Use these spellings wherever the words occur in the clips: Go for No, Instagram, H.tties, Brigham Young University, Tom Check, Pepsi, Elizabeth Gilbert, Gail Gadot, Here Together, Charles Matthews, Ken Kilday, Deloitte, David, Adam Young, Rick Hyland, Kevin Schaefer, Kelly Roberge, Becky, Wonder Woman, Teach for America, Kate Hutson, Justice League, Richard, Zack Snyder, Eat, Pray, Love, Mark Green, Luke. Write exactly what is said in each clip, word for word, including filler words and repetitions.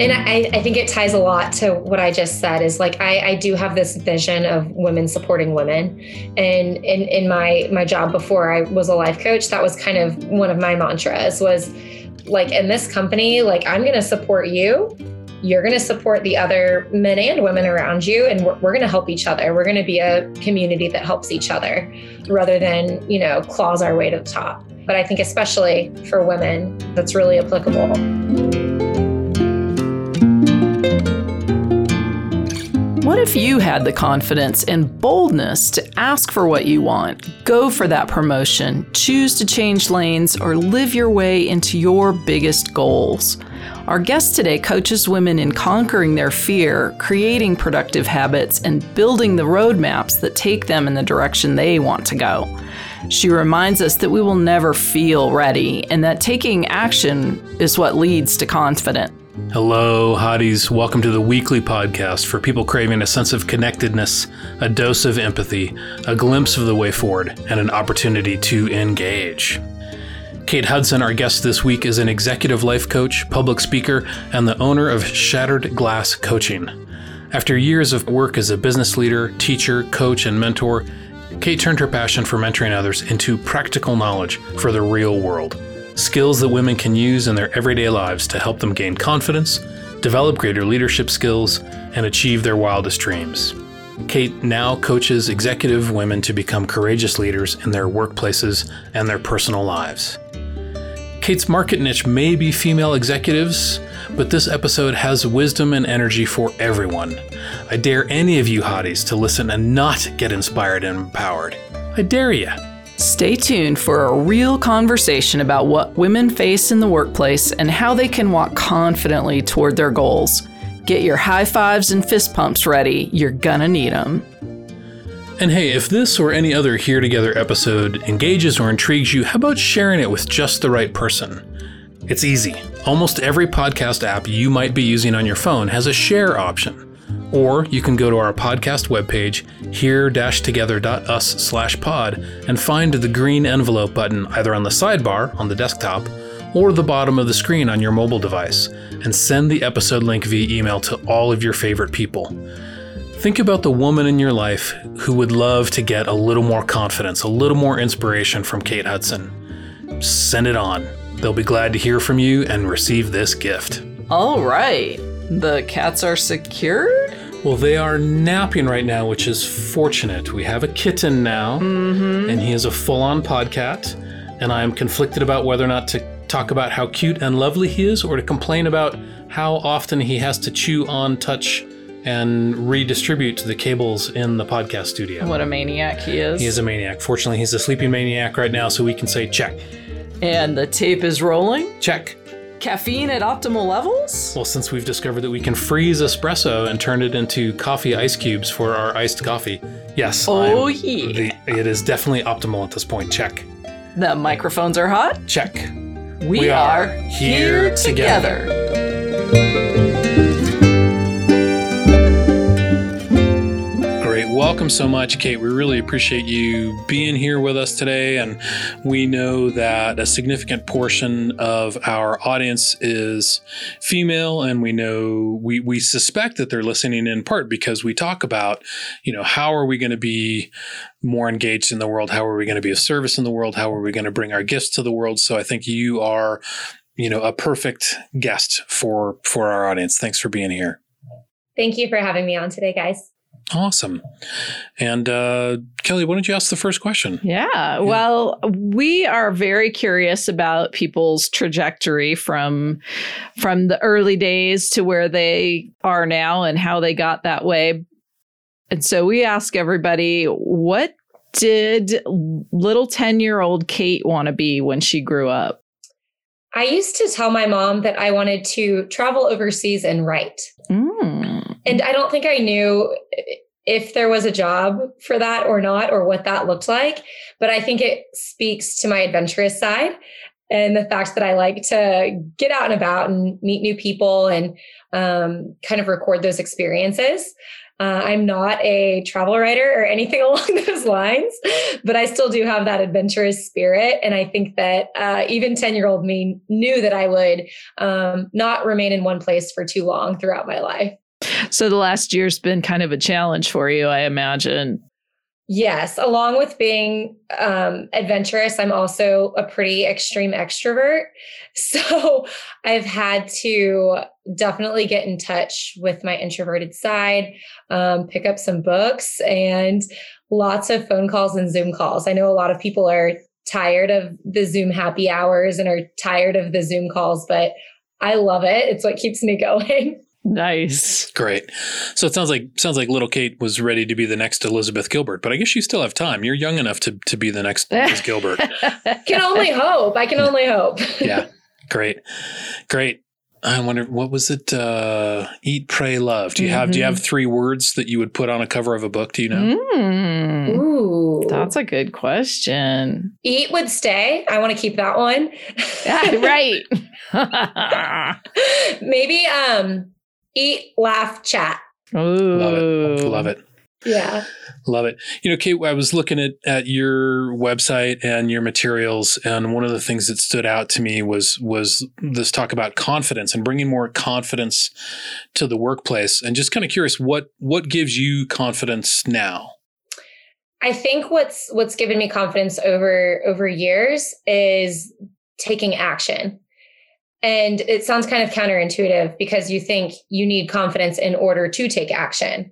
And I, I think it ties a lot to what I just said is like, I, I do have this vision of women supporting women. And in, in my, my job before I was a life coach, that was kind of one of my mantras was like, in this company, like, I'm going to support you. You're going to support the other men and women around you. And we're, we're going to help each other. We're going to be a community that helps each other rather than, you know, claws our way to the top. But I think especially for women, that's really applicable. What if you had the confidence and boldness to ask for what you want, go for that promotion, choose to change lanes, or live your way into your biggest goals? Our guest today coaches women in conquering their fear, creating productive habits, and building the roadmaps that take them in the direction they want to go. She reminds us that we will never feel ready and that taking action is what leads to confidence. Hello, hotties. Welcome to the weekly podcast for people craving a sense of connectedness, a dose of empathy, a glimpse of the way forward, and an opportunity to engage. Kate Hutson, our guest this week, is an executive life coach, public speaker, and the owner of Shattered Glass Coaching. After years of work as a business leader, teacher, coach, and mentor, Kate turned her passion for mentoring others into practical knowledge for the real world. Skills that women can use in their everyday lives to help them gain confidence, develop greater leadership skills, and achieve their wildest dreams. Kate now coaches executive women to become courageous leaders in their workplaces and their personal lives. Kate's market niche may be female executives, but this episode has wisdom and energy for everyone. I dare any of you hotties to listen and not get inspired and empowered. I dare you. Stay tuned for a real conversation about what women face in the workplace and how they can walk confidently toward their goals. Get your high fives and fist pumps ready. You're gonna need them. And hey, if this or any other Here Together episode engages or intrigues you, how about sharing it with just the right person? It's easy. Almost every podcast app you might be using on your phone has a share option. Or you can go to our podcast webpage, here dash together dot us slash pod, and find the green envelope button either on the sidebar on the desktop or the bottom of the screen on your mobile device, and send the episode link via email to all of your favorite people. Think about the woman in your life who would love to get a little more confidence, a little more inspiration from Kate Hutson. Send it on. They'll be glad to hear from you and receive this gift. All right. The cats are secured? Well, they are napping right now, which is fortunate. We have a kitten now, mm-hmm. and he is a full-on podcat, and I am conflicted about whether or not to talk about how cute and lovely he is or to complain about how often he has to chew on, touch, and redistribute the cables in the podcast studio. What a maniac he is. He is a maniac. Fortunately, he's a sleeping maniac right now, so we can say check. And the tape is rolling? Check. Caffeine at optimal levels? Well, since we've discovered that we can freeze espresso and turn it into coffee ice cubes for our iced coffee, yes. Oh, I'm, yeah. The, it is definitely optimal at this point. Check. The microphones are hot? Check. We, we are, are here, here together. together. Great. Welcome so much, Kate. We really appreciate you being here with us today. And we know that a significant portion of our audience is female. And we know we, we suspect that they're listening in part because we talk about, you know, how are we going to be more engaged in the world? How are we going to be of service in the world? How are we going to bring our gifts to the world? So I think you are, you know, a perfect guest for, for our audience. Thanks for being here. Thank you for having me on today, guys. Awesome. And uh, Kelly, why don't you ask the first question? Yeah, yeah. Well, we are very curious about people's trajectory from from the early days to where they are now and how they got that way. And so we ask everybody, what did little ten-year-old Kate want to be when she grew up? I used to tell my mom that I wanted to travel overseas and write. Mm. And I don't think I knew if there was a job for that or not, or what that looked like. But I think it speaks to my adventurous side and the fact that I like to get out and about and meet new people and um, kind of record those experiences. Uh, I'm not a travel writer or anything along those lines, but I still do have that adventurous spirit. And I think that uh, even ten-year-old me knew that I would um, not remain in one place for too long throughout my life. So the last year's been kind of a challenge for you, I imagine. Yes. Along with being um, adventurous, I'm also a pretty extreme extrovert. So I've had to definitely get in touch with my introverted side, um, pick up some books and lots of phone calls and Zoom calls. I know a lot of people are tired of the Zoom happy hours and are tired of the Zoom calls, but I love it. It's what keeps me going. Nice. Great. So it sounds like sounds like little Kate was ready to be the next Elizabeth Gilbert, but I guess you still have time. You're young enough to, to be the next Miz Gilbert. Can only hope. I can only hope. Yeah. Great. Great. I wonder, what was it? Uh, Eat, Pray, Love. Do you mm-hmm. have do you have three words that you would put on a cover of a book? Do you know? Mm. Ooh. That's a good question. Eat would stay. I want to keep that one. Yeah, right. Maybe um eat, laugh, chat. Ooh. Love it. Love it. Yeah. Love it. You know, Kate, I was looking at, at your website and your materials, and one of the things that stood out to me was was this talk about confidence and bringing more confidence to the workplace. And just kind of curious, what what gives you confidence now? I think what's what's given me confidence over over years is taking action. And it sounds kind of counterintuitive because you think you need confidence in order to take action.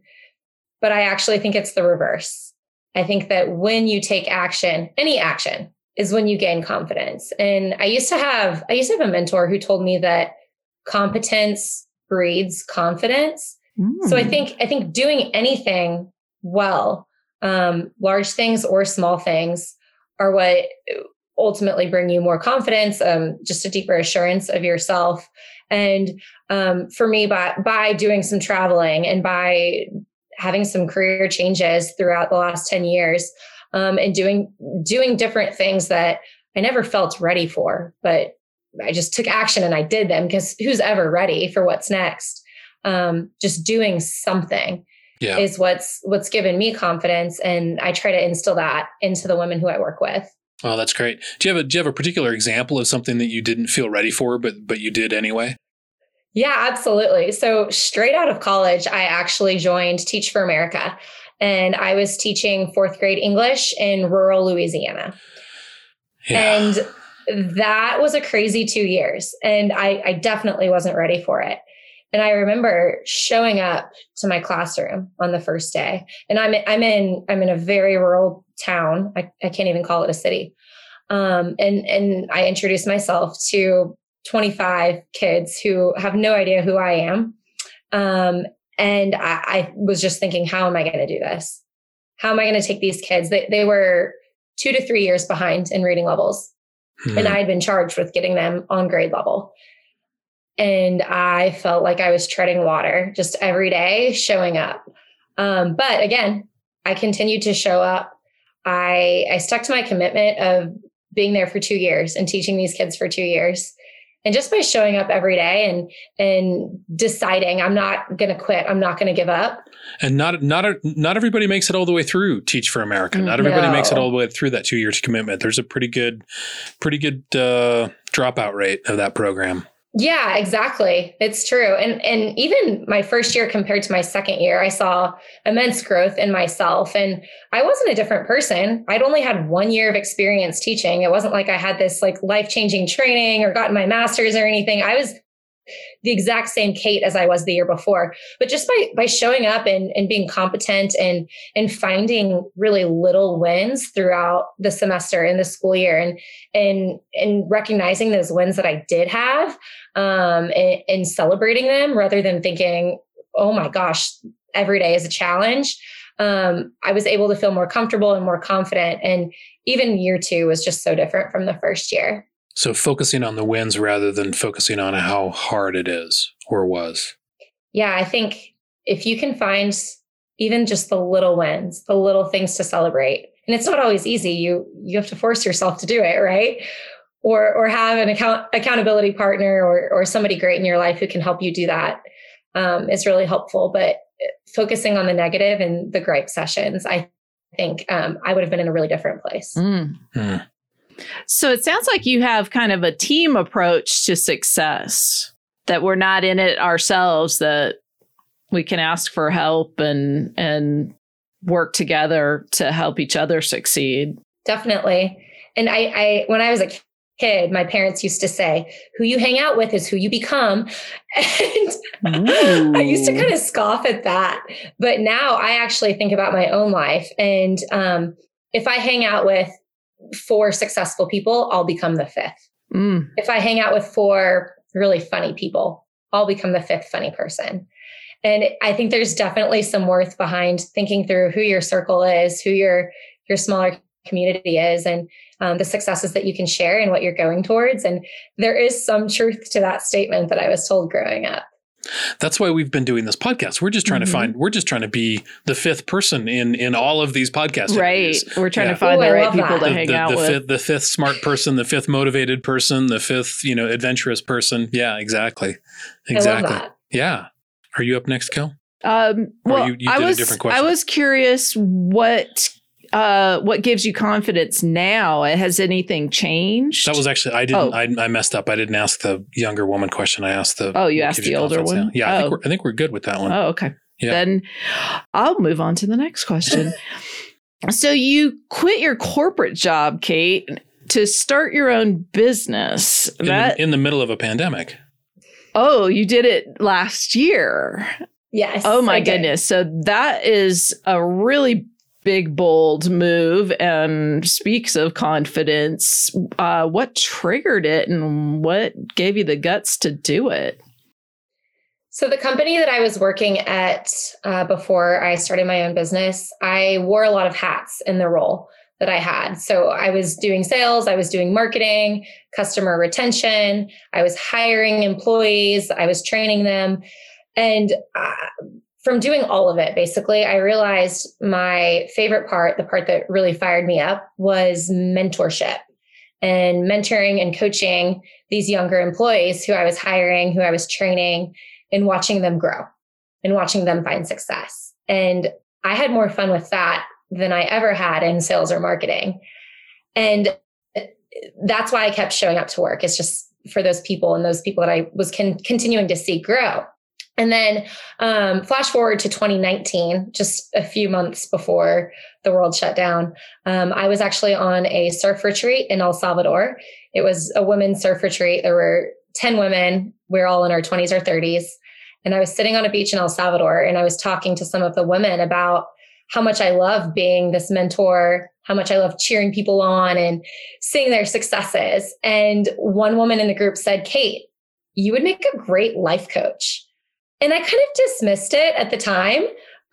But I actually think it's the reverse. I think that when you take action, any action is when you gain confidence. And I used to have, I used to have a mentor who told me that competence breeds confidence. Mm. So I think, I think doing anything well, um, large things or small things are what ultimately bring you more confidence, um, just a deeper assurance of yourself. And um, for me, by, by doing some traveling and by having some career changes throughout the last ten years um, and doing doing different things that I never felt ready for, but I just took action and I did them because who's ever ready for what's next? Um, just doing something yeah. is what's what's given me confidence. And I try to instill that into the women who I work with. Oh, that's great. Do you have a do you have a particular example of something that you didn't feel ready for, but but you did anyway? Yeah, absolutely. So straight out of college, I actually joined Teach for America, and I was teaching fourth grade English in rural Louisiana. Yeah. And that was a crazy two years, and I, I definitely wasn't ready for it. And I remember showing up to my classroom on the first day, and I'm I'm in I'm in a very rural town. I, I can't even call it a city. Um, and and I introduced myself to twenty-five kids who have no idea who I am. Um, and I, I was just thinking, how am I going to do this? How am I going to take these kids? They they were two to three years behind in reading levels, mm-hmm. and I had been charged with getting them on grade level. And I felt like I was treading water just every day showing up. Um, but again, I continued to show up. I, I stuck to my commitment of being there for two years and teaching these kids for two years. And just by showing up every day and and deciding I'm not going to quit, I'm not going to give up. And not not not everybody makes it all the way through Teach for America. Not everybody no. makes it all the way through that two years commitment. There's a pretty good, pretty good uh, dropout rate of that program. Yeah, exactly. It's true. And and even my first year compared to my second year, I saw immense growth in myself. And I wasn't a different person. I'd only had one year of experience teaching. It wasn't like I had this like life-changing training or gotten my master's or anything. I was the exact same Kate as I was the year before. But just by by showing up and, and being competent and and finding really little wins throughout the semester and the school year and and and recognizing those wins that I did have um, and, and celebrating them rather than thinking, oh my gosh, every day is a challenge. Um, I was able to feel more comfortable and more confident. And even year two was just so different from the first year. So focusing on the wins rather than focusing on how hard it is or was. Yeah, I think if you can find even just the little wins, the little things to celebrate, and it's not always easy. You you have to force yourself to do it, right? Or or have an account accountability partner or or somebody great in your life who can help you do that. Um, is really helpful. But focusing on the negative and the gripe sessions, I think um, I would have been in a really different place. Mm. Mm. So it sounds like you have kind of a team approach to success, that we're not in it ourselves, that we can ask for help and and work together to help each other succeed. Definitely. And I, I when I was a kid, my parents used to say, who you hang out with is who you become. And ooh. I used to kind of scoff at that. But now I actually think about my own life. And um, if I hang out with four successful people, I'll become the fifth. Mm. If I hang out with four really funny people, I'll become the fifth funny person. And I think there's definitely some worth behind thinking through who your circle is, who your your smaller community is, and um, the successes that you can share and what you're going towards. And there is some truth to that statement that I was told growing up. That's why we've been doing this podcast. We're just trying mm-hmm. to find, we're just trying to be the fifth person in, in all of these podcasts. Right. Interviews. We're trying yeah. to find Ooh, the I right people that. to the, hang the, out the with. Fifth, the fifth smart person, the fifth motivated person, the fifth, you know, adventurous person. Yeah, exactly. Exactly. I love that. Yeah. Are you up next, Kel? Um, well, you, you I, was, a I was curious what uh, what gives you confidence now? Has anything changed? That was actually, I didn't, oh. I, I messed up. I didn't ask the younger woman question. I asked the- Oh, you asked the older one? Now. Yeah, oh. I, think we're, I think we're good with that one. Oh, okay. Yeah. Then I'll move on to the next question. So you quit your corporate job, Kate, to start your own business. In, that- the, in the middle of a pandemic. Oh, you did it last year. Yes. Oh, my goodness. So that is a really big, bold move and speaks of confidence. Uh, what triggered it and what gave you the guts to do it? So the company that I was working at uh, before I started my own business, I wore a lot of hats in the role that I had. So I was doing sales, I was doing marketing, customer retention, I was hiring employees, I was training them. And uh, from doing all of it, basically, I realized my favorite part, the part that really fired me up, was mentorship and mentoring and coaching these younger employees who I was hiring, who I was training, and watching them grow and watching them find success. And I had more fun with that than I ever had in sales or marketing. And that's why I kept showing up to work. It's just for those people and those people that I was con- continuing to see grow. And then um, flash forward to twenty nineteen, just a few months before the world shut down, um, I was actually on a surf retreat in El Salvador. It was a women's surf retreat. There were ten women. We were all in our twenties or thirties. And I was sitting on a beach in El Salvador, and I was talking to some of the women about how much I love being this mentor, how much I love cheering people on and seeing their successes. And one woman in the group said, Kate, you would make a great life coach. And I kind of dismissed it at the time.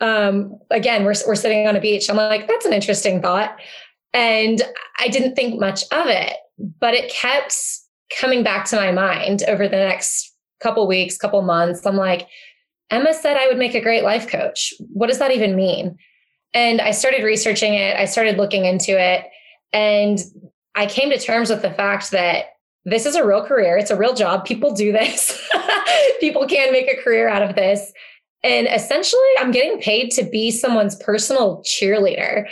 Um, again, we're, we're sitting on a beach. I'm like, that's an interesting thought. And I didn't think much of it, but it kept coming back to my mind over the next couple weeks, couple months. I'm like, Emma said I would make a great life coach. What does that even mean? And I started researching it. I started looking into it. And I came to terms with the fact that this is a real career. It's a real job. People do this. People can make a career out of this. And essentially, I'm getting paid to be someone's personal cheerleader.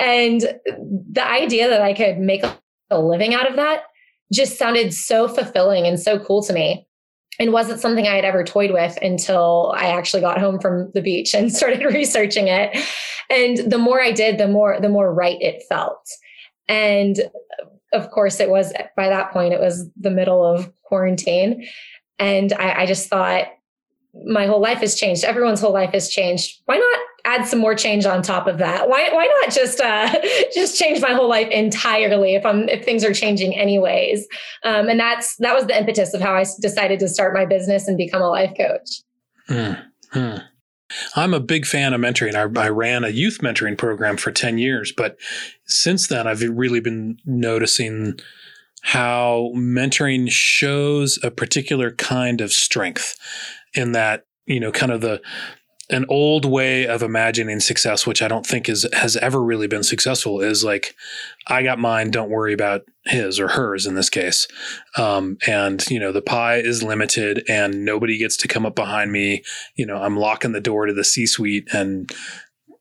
And the idea that I could make a living out of that just sounded so fulfilling and so cool to me. And wasn't something I had ever toyed with until I actually got home from the beach and started researching it. And the more I did, the more, the more right it felt. And of course it was, by that point, it was the middle of quarantine. And I, I just thought, my whole life has changed. Everyone's whole life has changed. Why not add some more change on top of that? Why, why not just, uh, just change my whole life entirely if I'm, if things are changing anyways. Um, and that's, that was the impetus of how I decided to start my business and become a life coach. Mm-hmm. I'm a big fan of mentoring. I, I ran a youth mentoring program for ten years, but since then I've really been noticing how mentoring shows a particular kind of strength in that, you know, kind of the, an old way of imagining success, which I don't think is has ever really been successful, is like, I got mine, don't worry about his or hers in this case. Um, and, you know, the pie is limited and nobody gets to come up behind me. You know, I'm locking the door to the C-suite and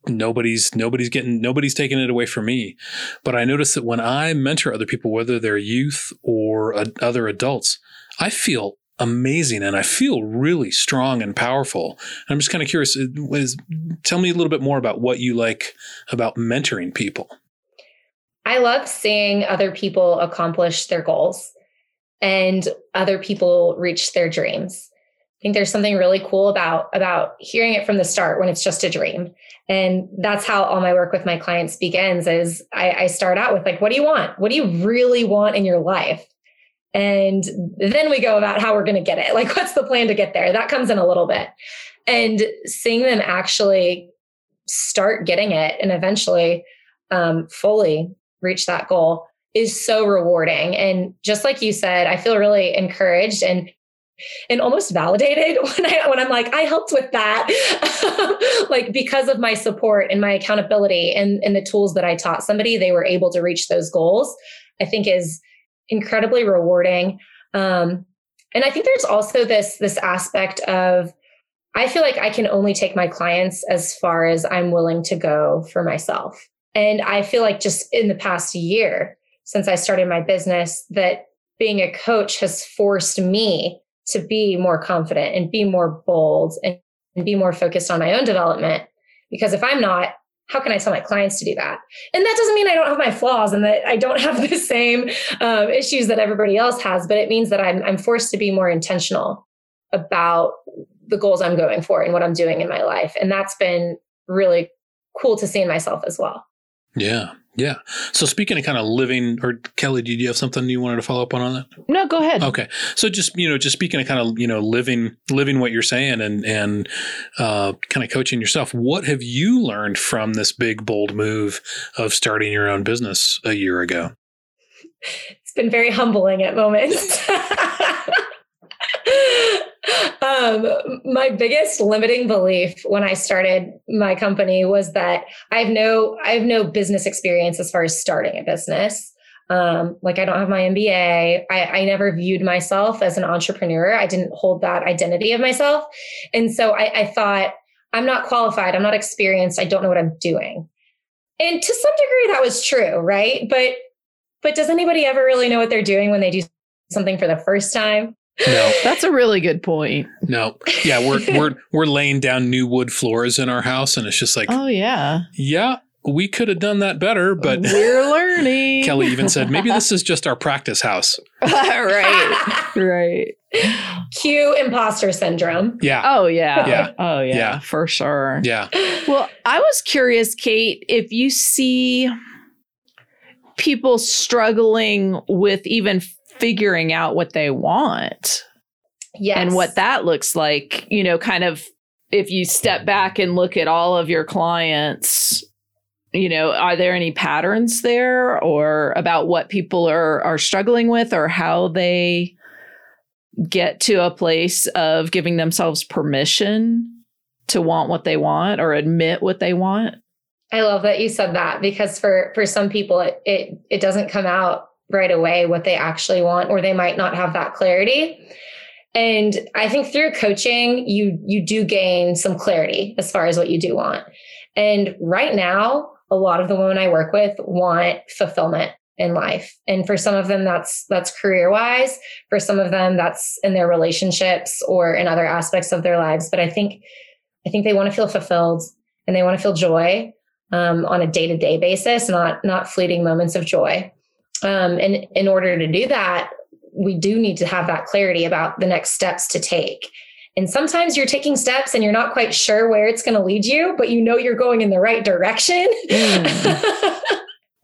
nobody's nobody's getting nobody's taking it away from me. But I notice that when I mentor other people, whether they're youth or uh, other adults, I feel amazing and I feel really strong and powerful. And I'm just kind of curious, is, tell me a little bit more about what you like about mentoring people. I love seeing other people accomplish their goals and other people reach their dreams. I think there's something really cool about, about hearing it from the start when it's just a dream. And that's how all my work with my clients begins is I, I start out with like, what do you want? What do you really want in your life? And then we go about how we're going to get it. Like, what's the plan to get there? That comes in a little bit. And seeing them actually start getting it and eventually um, fully reach that goal is so rewarding. And just like you said, I feel really encouraged and and almost validated when I, when I'm like, I helped with that, like because of my support and my accountability and, and the tools that I taught somebody, they were able to reach those goals, I think is incredibly rewarding. Um, and I think there's also this, this aspect of, I feel like I can only take my clients as far as I'm willing to go for myself. And I feel like just in the past year, since I started my business, that being a coach has forced me to be more confident and be more bold and, and be more focused on my own development. Because if I'm not, how can I tell my clients to do that? And that doesn't mean I don't have my flaws and that I don't have the same um, issues that everybody else has, but it means that I'm, I'm forced to be more intentional about the goals I'm going for and what I'm doing in my life. And that's been really cool to see in myself as well. Yeah. Yeah. So speaking of kind of living, or Kelly, did you have something you wanted to follow up on on that? No, go ahead. Okay. So just, you know, just speaking of kind of, you know, living, living what you're saying and, and uh, kind of coaching yourself, what have you learned from this big, bold move of starting your own business a year ago? It's been very humbling at moments. Um, my biggest limiting belief when I started my company was that I have no, I have no business experience as far as starting a business. Um, like I don't have my M B A. I, I never viewed myself as an entrepreneur. I didn't hold that identity of myself. And so I, I thought I'm not qualified. I'm not experienced. I don't know what I'm doing. And to some degree that was true. Right. But, but does anybody ever really know what they're doing when they do something for the first time? No, that's a really good point. No. Yeah. We're, we're, we're laying down new wood floors in our house and it's just like, oh yeah. Yeah. We could have done that better, but we're learning. Kelly even said, maybe this is just our practice house. Right. Right. Cue imposter syndrome. Yeah. Oh yeah. Yeah. Oh yeah, yeah. For sure. Yeah. Well, I was curious, Kate, if you see people struggling with even figuring out what they want. Yes. And what that looks like, you know, kind of if you step back and look at all of your clients, you know, are there any patterns there or about what people are, are struggling with or how they get to a place of giving themselves permission to want what they want or admit what they want? I love that you said that because for, for some people, it, it, it doesn't come out right away what they actually want, or they might not have that clarity. And I think through coaching, you, you do gain some clarity as far as what you do want. And right now, a lot of the women I work with want fulfillment in life. And for some of them, that's, that's career-wise. For some of them, that's in their relationships or in other aspects of their lives. But I think, I think they want to feel fulfilled and they want to feel joy um, on a day-to-day basis, not, not fleeting moments of joy. Um, and in order to do that, we do need to have that clarity about the next steps to take. And sometimes you're taking steps and you're not quite sure where it's going to lead you, but you know, you're going in the right direction. Mm.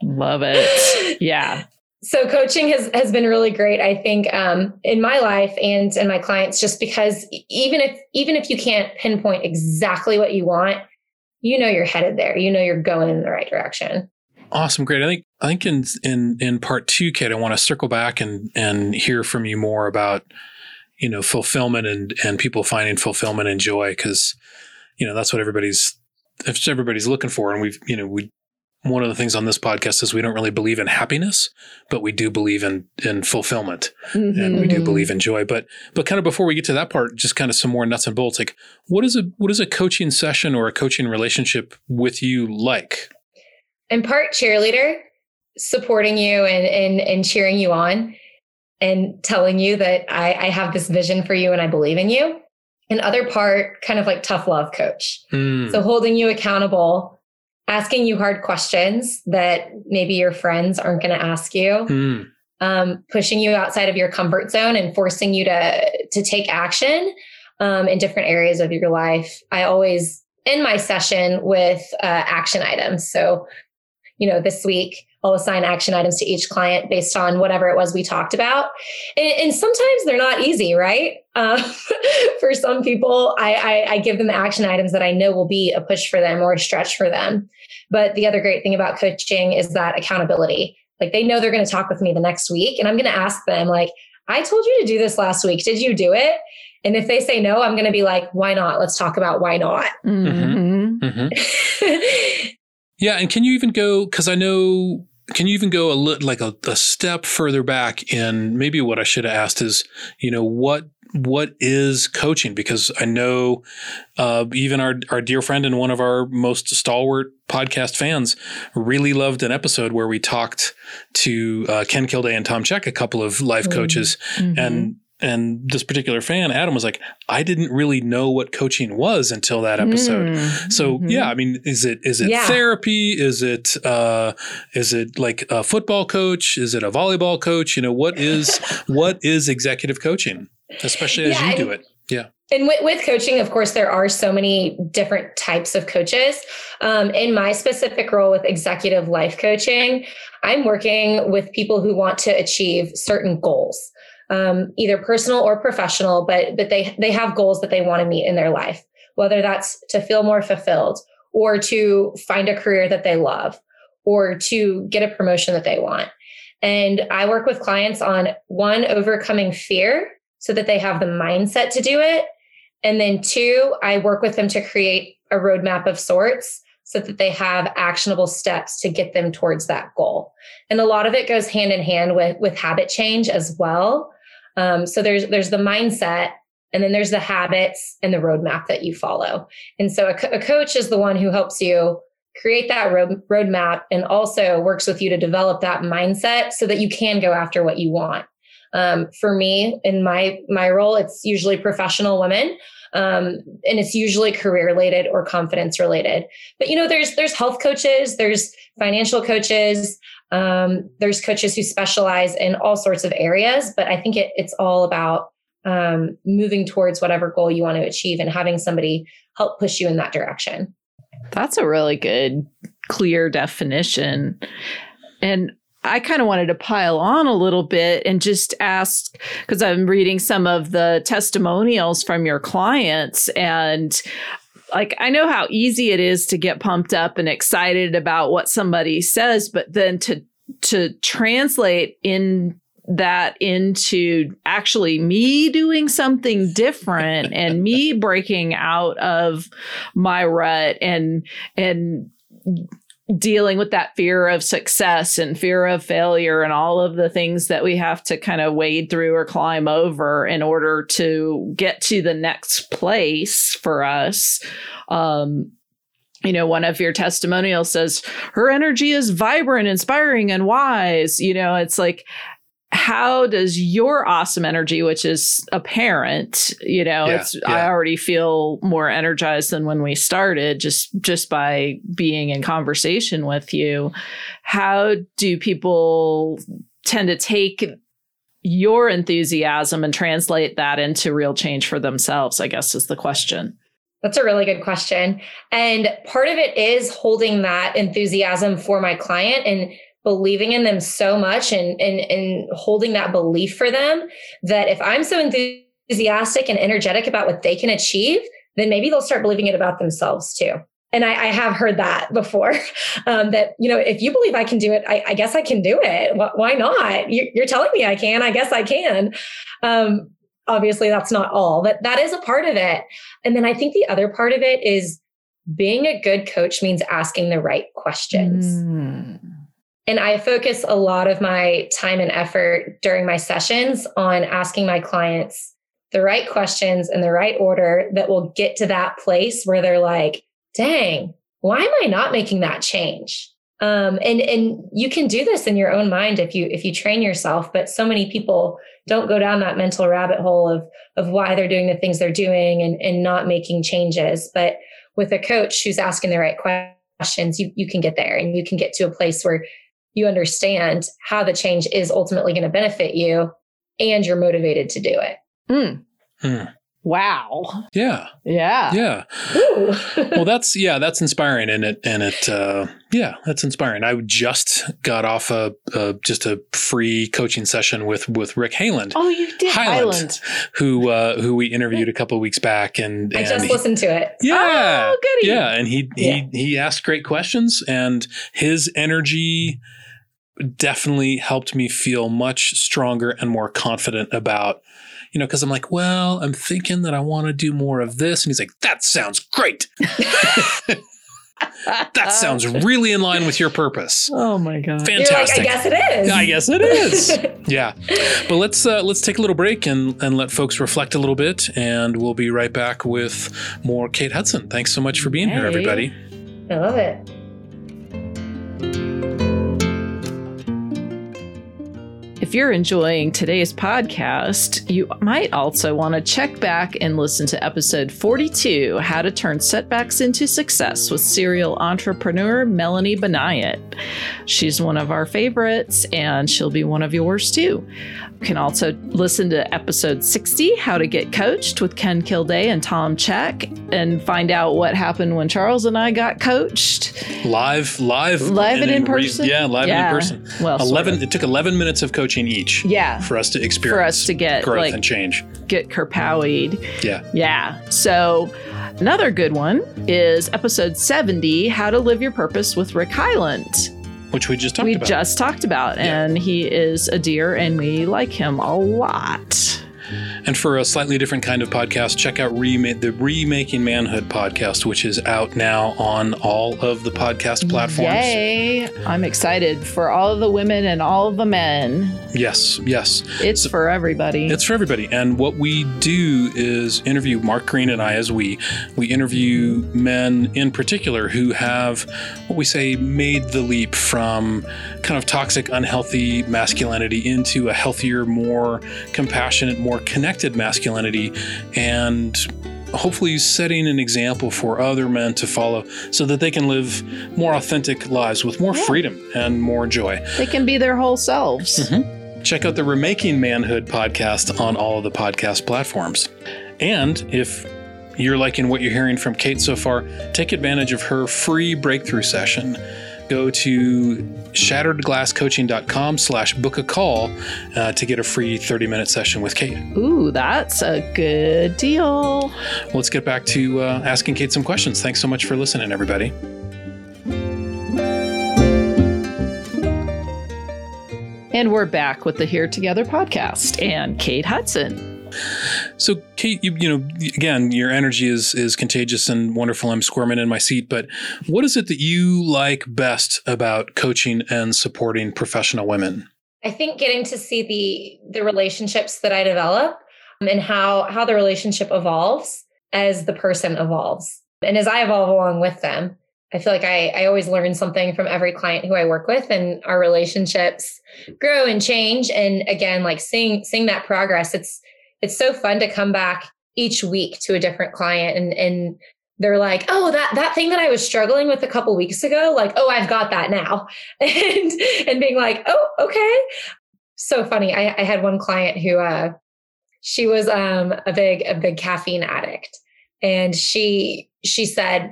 Love it. Yeah. So coaching has, has been really great, I think, um, in my life and in my clients, just because even if, even if you can't pinpoint exactly what you want, you know, you're headed there, you know, you're going in the right direction. Awesome. Great. I think, I think in, in, in part two, Kate, I want to circle back and, and hear from you more about, you know, fulfillment and, and people finding fulfillment and joy. Cause, you know, that's what everybody's, everybody's looking for. And we've, you know, we, one of the things on this podcast is we don't really believe in happiness, but we do believe in in fulfillment, mm-hmm. and we do believe in joy. But but kind of before we get to that part, just kind of some more nuts and bolts. Like, what is a what is a coaching session or a coaching relationship with you like? In part, cheerleader, supporting you and and and cheering you on, and telling you that I, I have this vision for you and I believe in you. And other part, kind of like tough love coach. Mm. So holding you accountable, asking you hard questions that maybe your friends aren't going to ask you, mm. um, pushing you outside of your comfort zone and forcing you to, to take action um, in different areas of your life. I always end my session with uh, action items. So, you know, this week, I'll assign action items to each client based on whatever it was we talked about. And, and sometimes they're not easy, right? Um, for some people, I, I, I give them action items that I know will be a push for them or a stretch for them. But the other great thing about coaching is that accountability. Like, they know they're going to talk with me the next week, and I'm going to ask them, like, I told you to do this last week. Did you do it? And if they say no, I'm going to be like, why not? Let's talk about why not. Mm-hmm. Mm-hmm. Yeah. And can you even go, because I know... Can you even go a li- like a, a step further back? And maybe what I should have asked is, you know, what what is coaching? Because I know uh, even our, our dear friend and one of our most stalwart podcast fans really loved an episode where we talked to uh, Ken Kilday and Tom Check, a couple of life mm-hmm. coaches. Mm-hmm. And and this particular fan, Adam, was like, I didn't really know what coaching was until that episode. Mm-hmm. So, yeah, I mean, is it is it yeah. therapy? Is it uh, is it like a football coach? Is it a volleyball coach? You know, what is what is executive coaching, especially as yeah, you do it? Yeah. And with, with coaching, of course, there are so many different types of coaches. Um, in my specific role with executive life coaching, I'm working with people who want to achieve certain goals. Um, either personal or professional, but but they they have goals that they want to meet in their life, whether that's to feel more fulfilled or to find a career that they love or to get a promotion that they want. And I work with clients on one, overcoming fear so that they have the mindset to do it. And then two, I work with them to create a roadmap of sorts so that they have actionable steps to get them towards that goal. And a lot of it goes hand in hand with with habit change as well. Um, so there's there's the mindset, and then there's the habits and the roadmap that you follow. And so a, co- a coach is the one who helps you create that road roadmap and also works with you to develop that mindset so that you can go after what you want. Um, for me, in my my role, it's usually professional women, um, and it's usually career related or confidence related. But you know, there's there's health coaches, there's financial coaches. Um, there's coaches who specialize in all sorts of areas, but I think it, it's all about um, moving towards whatever goal you want to achieve and having somebody help push you in that direction. That's a really good, clear definition. And I kind of wanted to pile on a little bit and just ask, because I'm reading some of the testimonials from your clients, and like, I know how easy it is to get pumped up and excited about what somebody says, but then to to translate in that into actually me doing something different and me breaking out of my rut and and dealing with that fear of success and fear of failure and all of the things that we have to kind of wade through or climb over in order to get to the next place for us. Um, you know, one of your testimonials says her energy is vibrant, inspiring, and wise. You know, it's like, how does your awesome energy, which is apparent, you know, yeah, it's, yeah. I already feel more energized than when we started just, just by being in conversation with you. How do people tend to take your enthusiasm and translate that into real change for themselves, I guess, is the question. That's a really good question. And part of it is holding that enthusiasm for my client and believing in them so much and, and, and holding that belief for them that if I'm so enthusiastic and energetic about what they can achieve, then maybe they'll start believing it about themselves too. And I, I have heard that before, um, that, you know, if you believe I can do it, I, I guess I can do it. Why not? You're telling me I can, I guess I can. Um, obviously that's not all, but that is a part of it. And then I think the other part of it is being a good coach means asking the right questions. Mm. And I focus a lot of my time and effort during my sessions on asking my clients the right questions in the right order that will get to that place where they're like, dang, why am I not making that change? Um, and, and you can do this in your own mind if you, if you train yourself, but so many people don't go down that mental rabbit hole of, of why they're doing the things they're doing and, and not making changes. But with a coach who's asking the right questions, you, you can get there and you can get to a place where you understand how the change is ultimately going to benefit you and you're motivated to do it. Mm. Mm. Wow. Yeah. Yeah. Yeah. Well, that's, yeah, that's inspiring. And it, and it, uh, yeah, that's inspiring. I just got off a, a just a free coaching session with, with Rick Hyland. Oh, you did? Hyland. Hyland. Who, uh, who we interviewed a couple of weeks back. And, and I just he, listened to it. Yeah. Oh, goody. Yeah. And he, yeah. he, he asked great questions, and his energy definitely helped me feel much stronger and more confident about, you know, because I'm like, well, I'm thinking that I want to do more of this. And he's like, that sounds great. That sounds really in line with your purpose. Oh, my God. Fantastic. You're like, I guess it is. I guess it is. Yeah. But let's uh, let's take a little break and, and let folks reflect a little bit. And we'll be right back with more Kate Hutson. Thanks so much for being hey. here, everybody. I love it. If you're enjoying today's podcast, you might also want to check back and listen to episode forty-two, How to Turn Setbacks into Success, with serial entrepreneur Melanie Benayet. She's one of our favorites, and she'll be one of yours too. You can also listen to episode sixty, How to Get Coached, with Ken Kilday and Tom Check, and find out what happened when Charles and I got coached. Live, live. Live and in, in person. Re- yeah, live yeah. and in person. Well, eleven. Sort of. It took eleven minutes of coaching each yeah for us to experience for us to get growth, like, and change, get kerpowied. yeah yeah so another good one is episode seventy, How to Live Your Purpose, with Rick Hyland, which we just talked we about. just talked about yeah. And he is a dear, and we like him a lot. And for a slightly different kind of podcast, check out Remake, the Remaking Manhood podcast, which is out now on all of the podcast platforms. Yay! I'm excited for all of the women and all of the men. Yes, yes. It's so, for everybody. It's for everybody. And what we do is interview, Mark Green and I, as we, we interview men in particular who have, what we say, made the leap from kind of toxic, unhealthy masculinity into a healthier, more compassionate, more connected masculinity, and hopefully setting an example for other men to follow so that they can live more authentic lives with more yeah. freedom and more joy. They can be their whole selves. Mm-hmm. Check out the Remaking Manhood podcast on all of the podcast platforms. And if you're liking what you're hearing from Kate so far, take advantage of her free breakthrough session. Go to shattered glass coaching dot com slash book a call uh, to get a free thirty minute session with Kate. Ooh, that's a good deal. Well, let's get back to uh, asking Kate some questions. Thanks so much for listening, everybody. And we're back with the Here Together podcast and Kate Hutson. So, Kate, you, you know, again, your energy is is contagious and wonderful. I'm squirming in my seat. But what is it that you like best about coaching and supporting professional women? I think getting to see the the relationships that I develop and how how the relationship evolves as the person evolves. And as I evolve along with them, I feel like I, I always learn something from every client who I work with, and our relationships grow and change. And again, like seeing seeing that progress, it's It's so fun to come back each week to a different client and, and they're like, oh, that, that thing that I was struggling with a couple weeks ago, like, oh, I've got that now. And, and being like, oh, okay. So funny. I, I had one client who, uh, she was, um, a big, a big caffeine addict. And she, she said,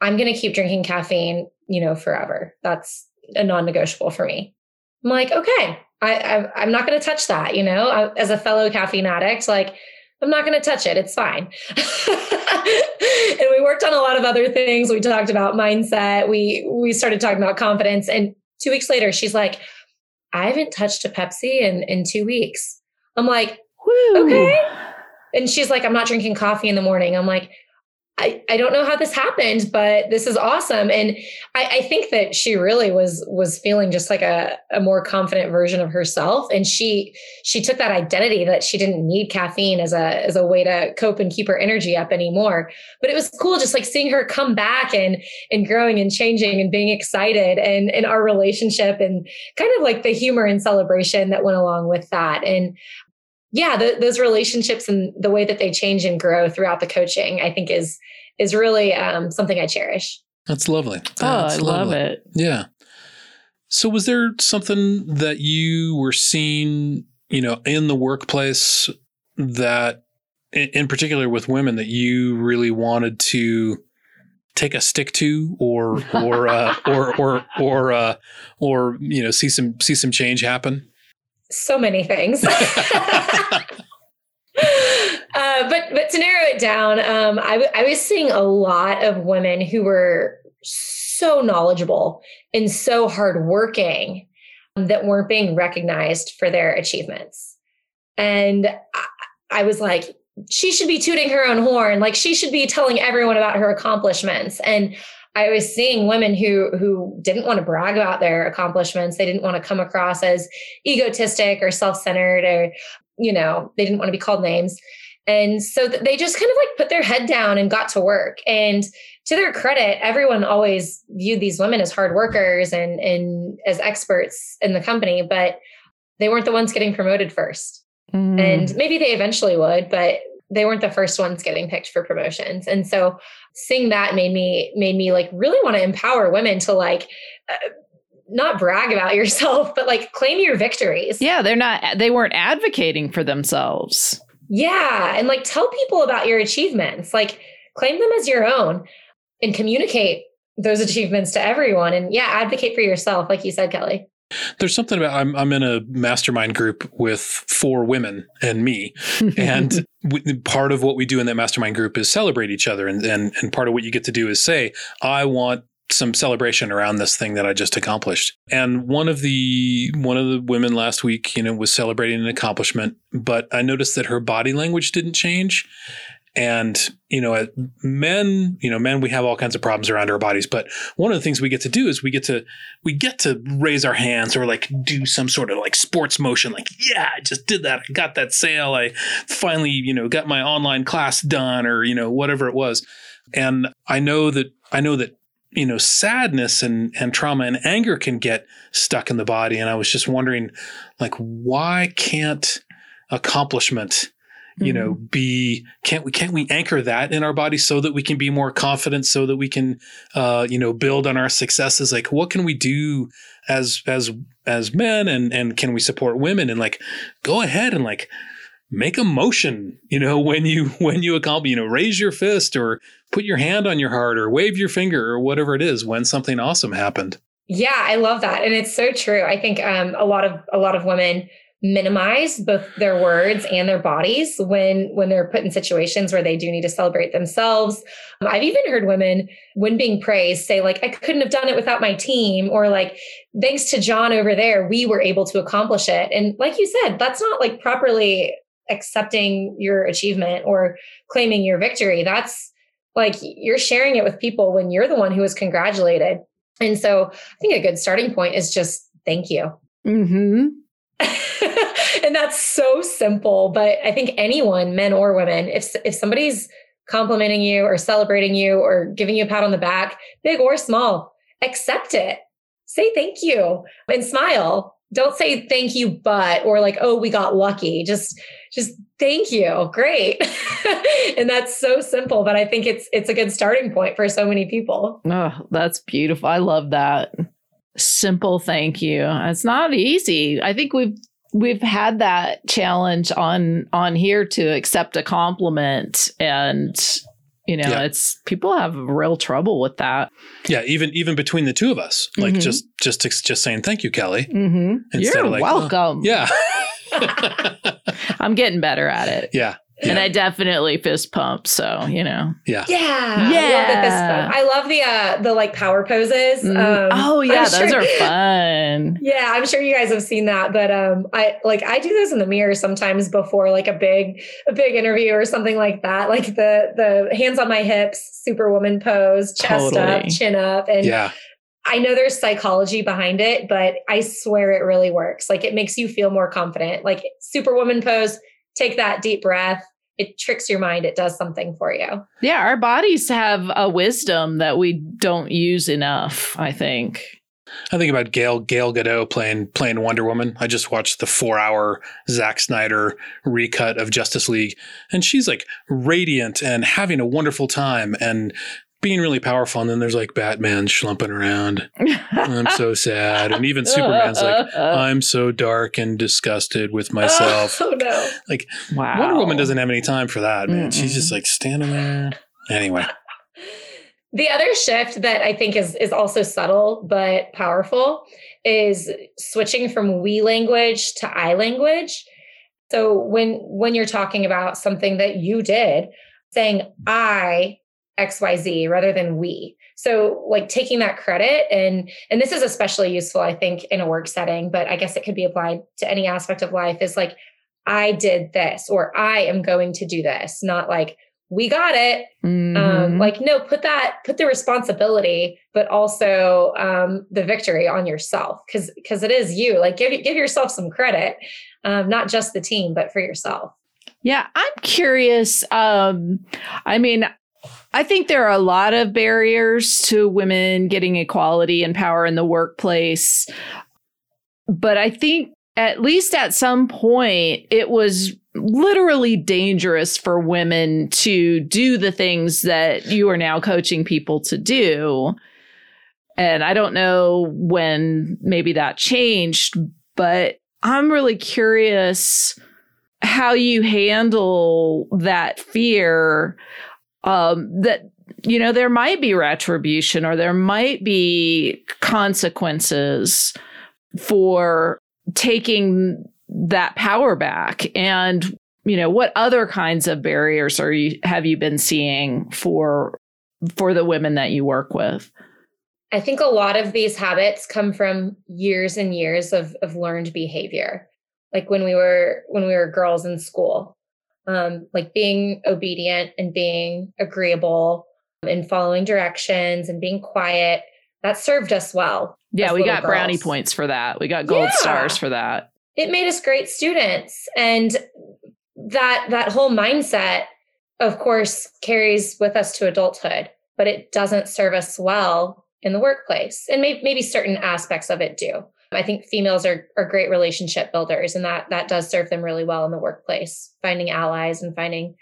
I'm going to keep drinking caffeine, you know, forever. That's a non-negotiable for me. I'm like, okay. I, I, I'm not going to touch that, you know, I, as a fellow caffeine addict, like I'm not going to touch it. It's fine. And we worked on a lot of other things. We talked about mindset. We, we started talking about confidence, and two weeks later, she's like, I haven't touched a Pepsi in, in two weeks. I'm like, woo. Okay. And she's like, I'm not drinking coffee in the morning. I'm like, I, I don't know how this happened, but this is awesome. And I, I think that she really was was feeling just like a, a more confident version of herself. And she she took that identity that she didn't need caffeine as a as a way to cope and keep her energy up anymore. But it was cool just like seeing her come back and and growing and changing and being excited, and and our relationship and kind of like the humor and celebration that went along with that. And yeah, the, those relationships and the way that they change and grow throughout the coaching, I think is is really um, something I cherish. That's lovely. Oh, oh that's I lovely. love it. Yeah. So was there something that you were seeing, you know, in the workplace that, in, in particular with women, that you really wanted to take a stick to, or or uh, or or or uh, or you know, see some see some change happen? So many things. uh, but but to narrow it down, um, I, w- I was seeing a lot of women who were so knowledgeable and so hardworking um, that weren't being recognized for their achievements. And I, I was like, she should be tooting her own horn. Like, she should be telling everyone about her accomplishments. And I was seeing women who who didn't want to brag about their accomplishments. They didn't want to come across as egotistic or self-centered, or, you know, they didn't want to be called names. And so th- they just kind of like put their head down and got to work. And to their credit, everyone always viewed these women as hard workers and, and as experts in the company, but they weren't the ones getting promoted first. Mm. And maybe they eventually would, but they weren't the first ones getting picked for promotions. And so seeing that made me, made me like really want to empower women to like, uh, not brag about yourself, but like claim your victories. Yeah. They're not, they weren't advocating for themselves. Yeah. And like, tell people about your achievements, like claim them as your own and communicate those achievements to everyone. And yeah, advocate for yourself. Like you said, Kelly. There's something about, I'm I'm in a mastermind group with four women and me, and we, part of what we do in that mastermind group is celebrate each other. And, and and part of what you get to do is say, I want some celebration around this thing that I just accomplished. And one of the one of the women last week, you know, was celebrating an accomplishment, but I noticed that her body language didn't change. And, you know, men, you know, men, we have all kinds of problems around our bodies. But one of the things we get to do is we get to we get to raise our hands or like do some sort of like sports motion. Like, yeah, I just did that. I got that sale. I finally, you know, got my online class done, or, you know, whatever it was. And I know that I know that, you know, sadness and, and trauma and anger can get stuck in the body. And I was just wondering, like, why can't accomplishment, you know, be, can't we, can't we anchor that in our body so that we can be more confident, so that we can, uh, you know, build on our successes? Like, what can we do as, as, as men, and, and can we support women and like, go ahead and like make a motion, you know, when you, when you accomplish, you know, raise your fist or put your hand on your heart or wave your finger or whatever it is when something awesome happened. Yeah. I love that. And it's so true. I think, um, a lot of, a lot of women minimize both their words and their bodies when when they're put in situations where they do need to celebrate themselves. Um, I've even heard women, when being praised, say like, I couldn't have done it without my team, or like, thanks to John over there, we were able to accomplish it. And like you said, that's not like properly accepting your achievement or claiming your victory. That's like, you're sharing it with people when you're the one who was congratulated. And so I think a good starting point is just thank you. Mm-hmm. And that's so simple, but I think anyone, men or women, if if somebody's complimenting you or celebrating you or giving you a pat on the back, big or small, accept it. Say thank you and smile. Don't say thank you, but, or like, oh, we got lucky. Just, just thank you. Great. And that's so simple, but I think it's, it's a good starting point for so many people. Oh, that's beautiful. I love that. Simple thank you. It's not easy. I think we've we've had that challenge on on here to accept a compliment, and you know, yeah. It's people have real trouble with that. Yeah, even even between the two of us, like mm-hmm. just just just saying thank you, Kelly. Mm-hmm. You're of like, welcome. Oh, yeah, I'm getting better at it. Yeah. Yeah. And I definitely fist pump. So, you know. Yeah. Yeah. yeah. I love the fist pump. I love the, uh, the like power poses. Um, oh, yeah. I'm those sure, are fun. Yeah. I'm sure you guys have seen that. But um, I like I do those in the mirror sometimes before like a big, a big interview or something like that. Like the, the hands on my hips, Superwoman pose, chest totally. up, chin up. And yeah. I know there's psychology behind it, but I swear it really works. Like it makes you feel more confident. Like Superwoman pose, take that deep breath. It tricks your mind. It does something for you. Yeah. Our bodies have a wisdom that we don't use enough, I think. I think about Gail, Gail Gadot playing, playing Wonder Woman. I just watched the four hour Zack Snyder recut of Justice League, and she's like radiant and having a wonderful time and being really powerful. And then there's like Batman schlumping around. I'm so sad. And even Superman's like, I'm so dark and disgusted with myself. Oh, no. Like, wow. Wonder Woman doesn't have any time for that, man. Mm-mm. She's just like standing there. Anyway. The other shift that I think is, is also subtle but powerful is switching from we language to I language. So when, when you're talking about something that you did, saying I X Y Z rather than we. So like taking that credit, and and this is especially useful, I think, in a work setting, but I guess it could be applied to any aspect of life, is like, I did this, or I am going to do this, not like we got it. Mm-hmm. Um, like, no, put that, put the responsibility, but also um, the victory on yourself. Cause, cause it is you. Like give, give yourself some credit, um, not just the team, but for yourself. Yeah. I'm curious. Um, I mean, I think there are a lot of barriers to women getting equality and power in the workplace. But I think at least at some point, it was literally dangerous for women to do the things that you are now coaching people to do. And I don't know when maybe that changed, but I'm really curious how you handle that fear. Um, that, you know, there might be retribution, or there might be consequences for taking that power back. And, you know, what other kinds of barriers are you, have you been seeing for, for the women that you work with? I think a lot of these habits come from years and years of, of learned behavior. Like when we were, when we were girls in school. Um, like being obedient and being agreeable and following directions and being quiet, that served us well. Yeah, we got brownie points for that. We got gold stars for that. It made us great students. And that that whole mindset, of course, carries with us to adulthood, but it doesn't serve us well in the workplace. And may, maybe certain aspects of it do. I think females are, are great relationship builders, and that, that does serve them really well in the workplace, finding allies and finding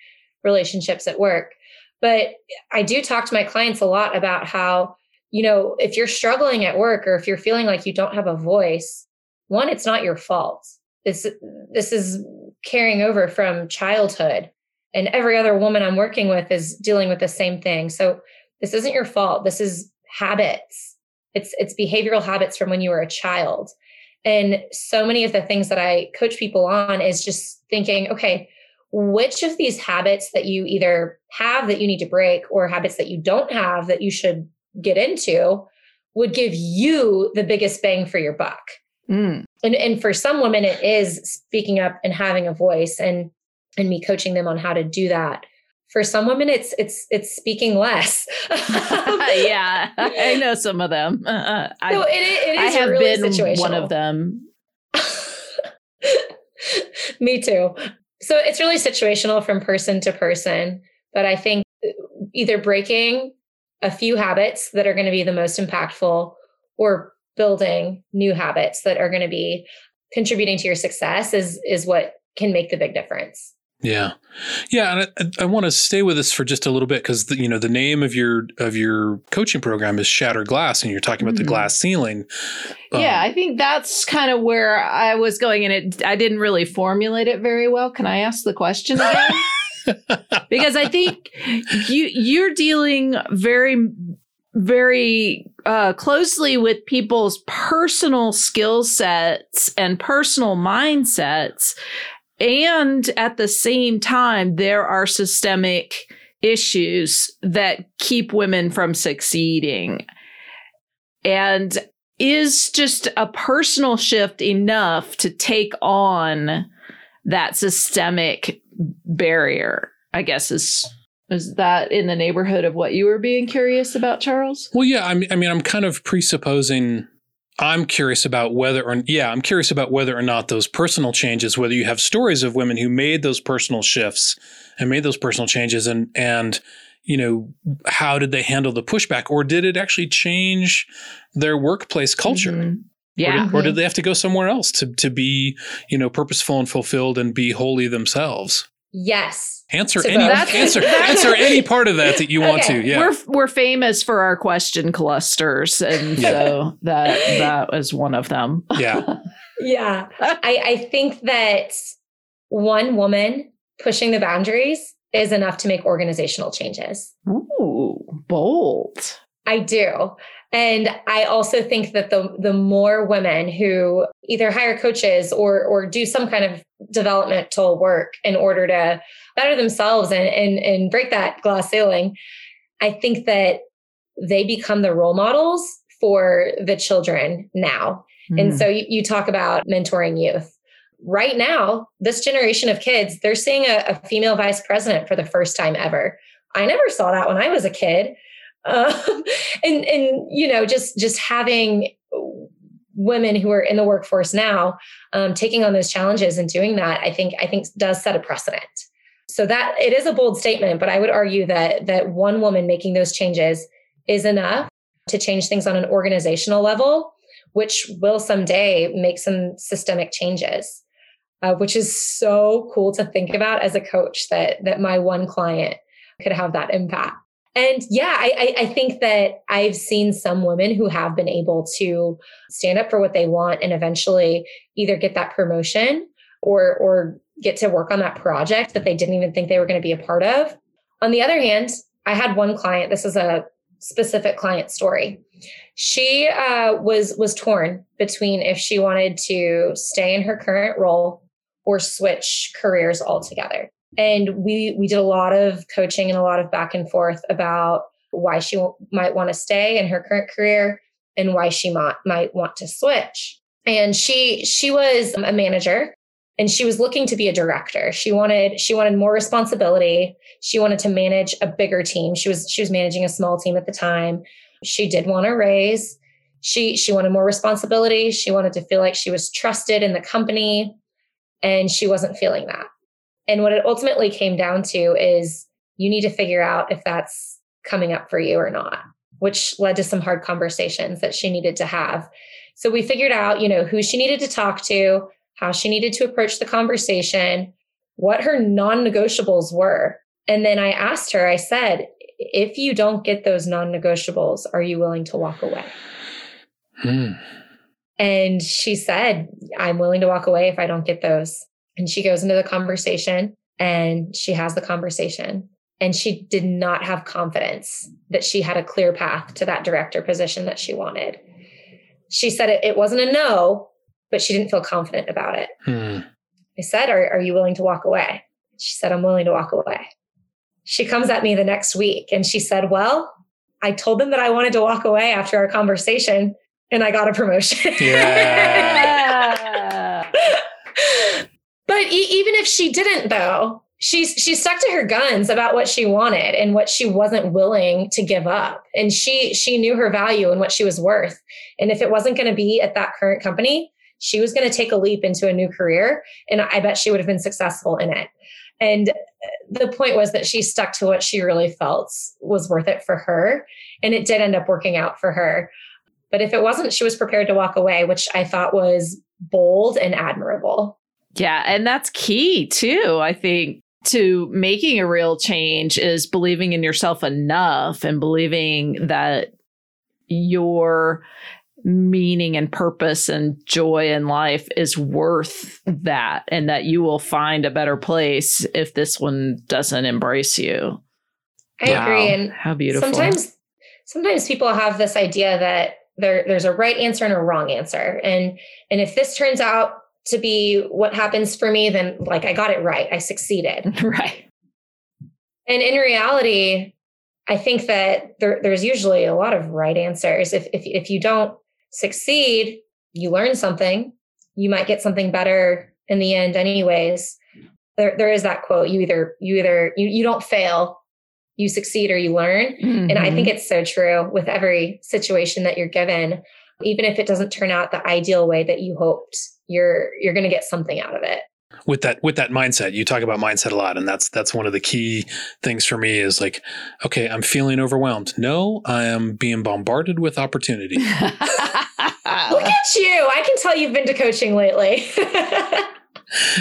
relationships at work. But I do talk to my clients a lot about how, you know, if you're struggling at work, or if you're feeling like you don't have a voice, one, it's not your fault. This, this is carrying over from childhood, and every other woman I'm working with is dealing with the same thing. So this isn't your fault. This is habits. It's it's behavioral habits from when you were a child. And so many of the things that I coach people on is just thinking, okay, which of these habits that you either have that you need to break, or habits that you don't have that you should get into, would give you the biggest bang for your buck? Mm. And and for some women, it is speaking up and having a voice, and and me coaching them on how to do that. For some women, it's it's it's speaking less. Yeah, I know some of them. Uh, I, no, it, it is I have really been situational. One of them. Me too. So it's really situational from person to person. But I think either breaking a few habits that are going to be the most impactful, or building new habits that are going to be contributing to your success is is what can make the big difference. Yeah. Yeah. And I, I want to stay with this for just a little bit, because, you know, the name of your of your coaching program is Shattered Glass, and you're talking about mm-hmm. the glass ceiling. Um, yeah, I think that's kind of where I was going, and it I didn't really formulate it very well. Can I ask the question again? Because I think you you're dealing very, very uh, closely with people's personal skill sets and personal mindsets. And at the same time, there are systemic issues that keep women from succeeding. And is just a personal shift enough to take on that systemic barrier, I guess, is is that in the neighborhood of what you were being curious about, Charles? Well, yeah, I mean, I mean, I'm kind of presupposing I'm curious about whether or yeah, I'm curious about whether or not those personal changes, whether you have stories of women who made those personal shifts and made those personal changes and and, you know, how did they handle the pushback, or did it actually change their workplace culture? Mm-hmm. Yeah. Or did, or did they have to go somewhere else to, to be, you know, purposeful and fulfilled and be wholly themselves? Yes. Answer so any answer, answer any part of that that you okay. want to. Yeah. We're we're famous for our question clusters, and yeah. so that that was one of them. Yeah. yeah. I, I think that one woman pushing the boundaries is enough to make organizational changes. Ooh, bold. I do. And I also think that the the more women who either hire coaches or or do some kind of developmental work in order to better themselves and and and break that glass ceiling, I think that they become the role models for the children now. Mm. And so you, you talk about mentoring youth. Right now, this generation of kids, they're seeing a, a female vice president for the first time ever. I never saw that when I was a kid. Um, and, and, you know, just, just having women who are in the workforce now, um, taking on those challenges and doing that, I think, I think does set a precedent. So that it is a bold statement, but I would argue that, that one woman making those changes is enough to change things on an organizational level, which will someday make some systemic changes, uh, which is so cool to think about as a coach, that, that my one client could have that impact. And yeah, I, I think that I've seen some women who have been able to stand up for what they want and eventually either get that promotion or or get to work on that project that they didn't even think they were going to be a part of. On the other hand, I had one client. This is a specific client story. She uh, was was torn between if she wanted to stay in her current role or switch careers altogether. And we we did a lot of coaching and a lot of back and forth about why she w- might want to stay in her current career and why she might might want to switch. And she she was a manager, and she was looking to be a director. She wanted she wanted more responsibility. She wanted to manage a bigger team. She was she was managing a small team at the time. She did want a raise. She she wanted more responsibility. She wanted to feel like she was trusted in the company, and she wasn't feeling that. And what it ultimately came down to is you need to figure out if that's coming up for you or not, which led to some hard conversations that she needed to have. So we figured out, you know, who she needed to talk to, how she needed to approach the conversation, what her non-negotiables were. And then I asked her, I said, if you don't get those non-negotiables, are you willing to walk away? Hmm. And she said, I'm willing to walk away if I don't get those. And she goes into the conversation and she has the conversation, and she did not have confidence that she had a clear path to that director position that she wanted. She said it, it wasn't a no, but she didn't feel confident about it. Hmm. I said, are, are you willing to walk away? She said, I'm willing to walk away. She comes at me the next week and she said, well, I told them that I wanted to walk away after our conversation and I got a promotion. Yeah. But e- even if she didn't, though, she, she stuck to her guns about what she wanted and what she wasn't willing to give up. And she she knew her value and what she was worth. And if it wasn't going to be at that current company, she was going to take a leap into a new career. And I bet she would have been successful in it. And the point was that she stuck to what she really felt was worth it for her. And it did end up working out for her. But if it wasn't, she was prepared to walk away, which I thought was bold and admirable. Yeah. And that's key too, I think, to making a real change is believing in yourself enough and believing that your meaning and purpose and joy in life is worth that, and that you will find a better place if this one doesn't embrace you. I wow. agree. And how beautiful. Sometimes, sometimes people have this idea that there, there's a right answer and a wrong answer. And, and if this turns out to be what happens for me, then like I got it right. I succeeded. Right. And in reality, I think that there, there's usually a lot of right answers. If, if if you don't succeed, you learn something. You might get something better in the end anyways. There there is that quote, you either, you either, you, you don't fail, you succeed or you learn. Mm-hmm. And I think it's so true with every situation that you're given. Even if it doesn't turn out the ideal way that you hoped, you're you're going to get something out of it. With that with that mindset, you talk about mindset a lot, and that's that's one of the key things for me is like, okay, I'm feeling overwhelmed. No, I am being bombarded with opportunity. Look at you. I can tell you've been to coaching lately.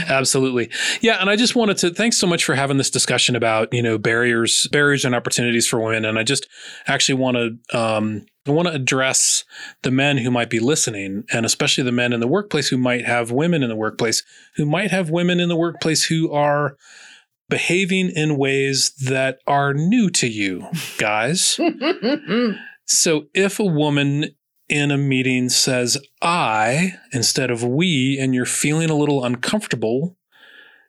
Absolutely. Yeah. And I just wanted to, thanks so much for having this discussion about, you know, barriers, barriers and opportunities for women. And I just actually want to, um, I want to address the men who might be listening, and especially the men in the workplace who might have women in the workplace, who might have women in the workplace who are behaving in ways that are new to you guys. So if a woman in a meeting says I instead of we, and you're feeling a little uncomfortable,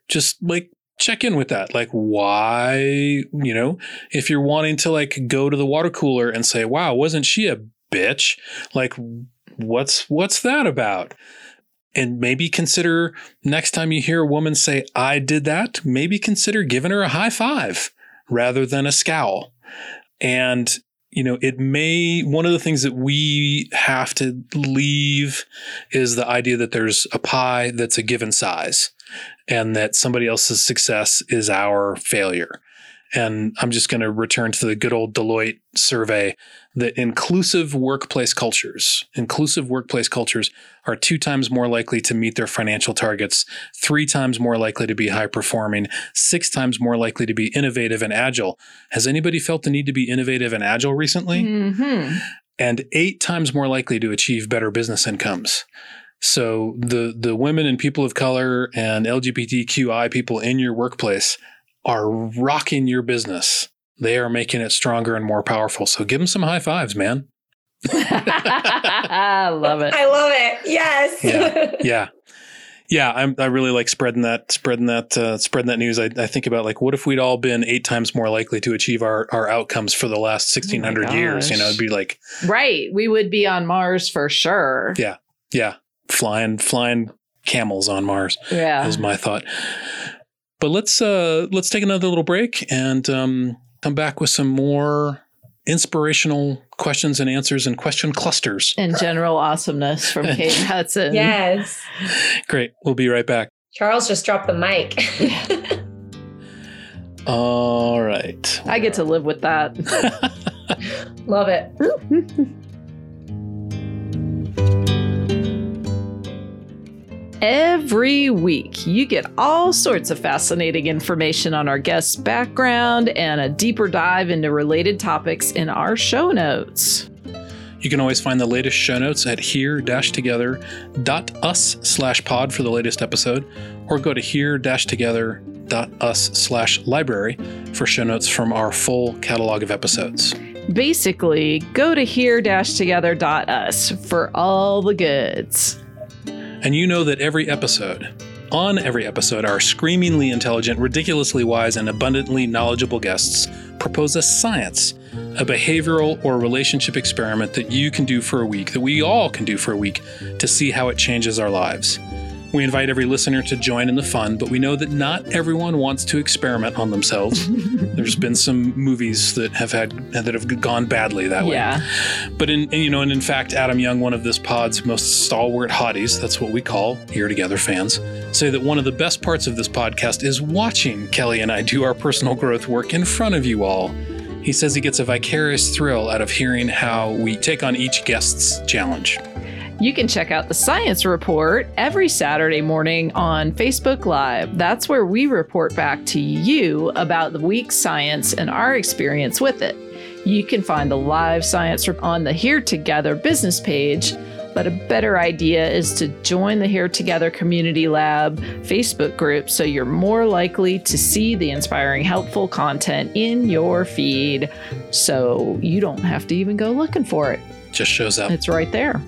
just like check in with that. Like why, you know, if you're wanting to like go to the water cooler and say, wow, wasn't she a bitch? Like what's, what's that about? And maybe consider next time you hear a woman say, I did that, maybe consider giving her a high five rather than a scowl. And you know, it may, one of the things that we have to leave is the idea that there's a pie that's a given size and that somebody else's success is our failure. And I'm just going to return to the good old Deloitte survey that inclusive workplace cultures, inclusive workplace cultures are two times more likely to meet their financial targets, three times more likely to be high performing, six times more likely to be innovative and agile. Has anybody felt the need to be innovative and agile recently? Mm-hmm. And eight times more likely to achieve better business incomes. So the the women and people of color and L G B T Q I people in your workplace are rocking your business. They are making it stronger and more powerful. So give them some high fives, man. I love it. I love it. Yes. Yeah. Yeah. Yeah. I'm, I really like spreading that, spreading that, uh, spreading that news. I, I think about like, what if we'd all been eight times more likely to achieve our, our outcomes for the last sixteen hundred oh years? You know, it'd be like, right. We would be on Mars for sure. Yeah. Yeah. Flying, flying camels on Mars. Yeah. Was my thought. But let's uh, let's take another little break and um, come back with some more inspirational questions and answers and question clusters. And general awesomeness from Kate Hutson. Yes. Great. We'll be right back. Charles just dropped the mic. All right. I get to live with that. Love it. Every week, you get all sorts of fascinating information on our guest's background and a deeper dive into related topics in our show notes. You can always find the latest show notes at here-together.us slash pod for the latest episode, or go to here-together.us slash library for show notes from our full catalog of episodes. Basically, go to here-together.us for all the goods. And you know that every episode, on every episode, our screamingly intelligent, ridiculously wise, and abundantly knowledgeable guests propose a science, a behavioral or relationship experiment that you can do for a week, that we all can do for a week, to see how it changes our lives. We invite every listener to join in the fun, but we know that not everyone wants to experiment on themselves. There's been some movies that have had that have gone badly that way. Yeah. But in you know, and in fact, Adam Young, one of this pod's most stalwart hotties, that's what we call Here Together fans, say that one of the best parts of this podcast is watching Kelly and I do our personal growth work in front of you all. He says he gets a vicarious thrill out of hearing how we take on each guest's challenge. You can check out the Science Report every Saturday morning on Facebook Live. That's where we report back to you about the week's science and our experience with it. You can find the live science on the Here Together business page, but a better idea is to join the Here Together Community Lab Facebook group so you're more likely to see the inspiring, helpful content in your feed so you don't have to even go looking for it. Just shows up. It's right there.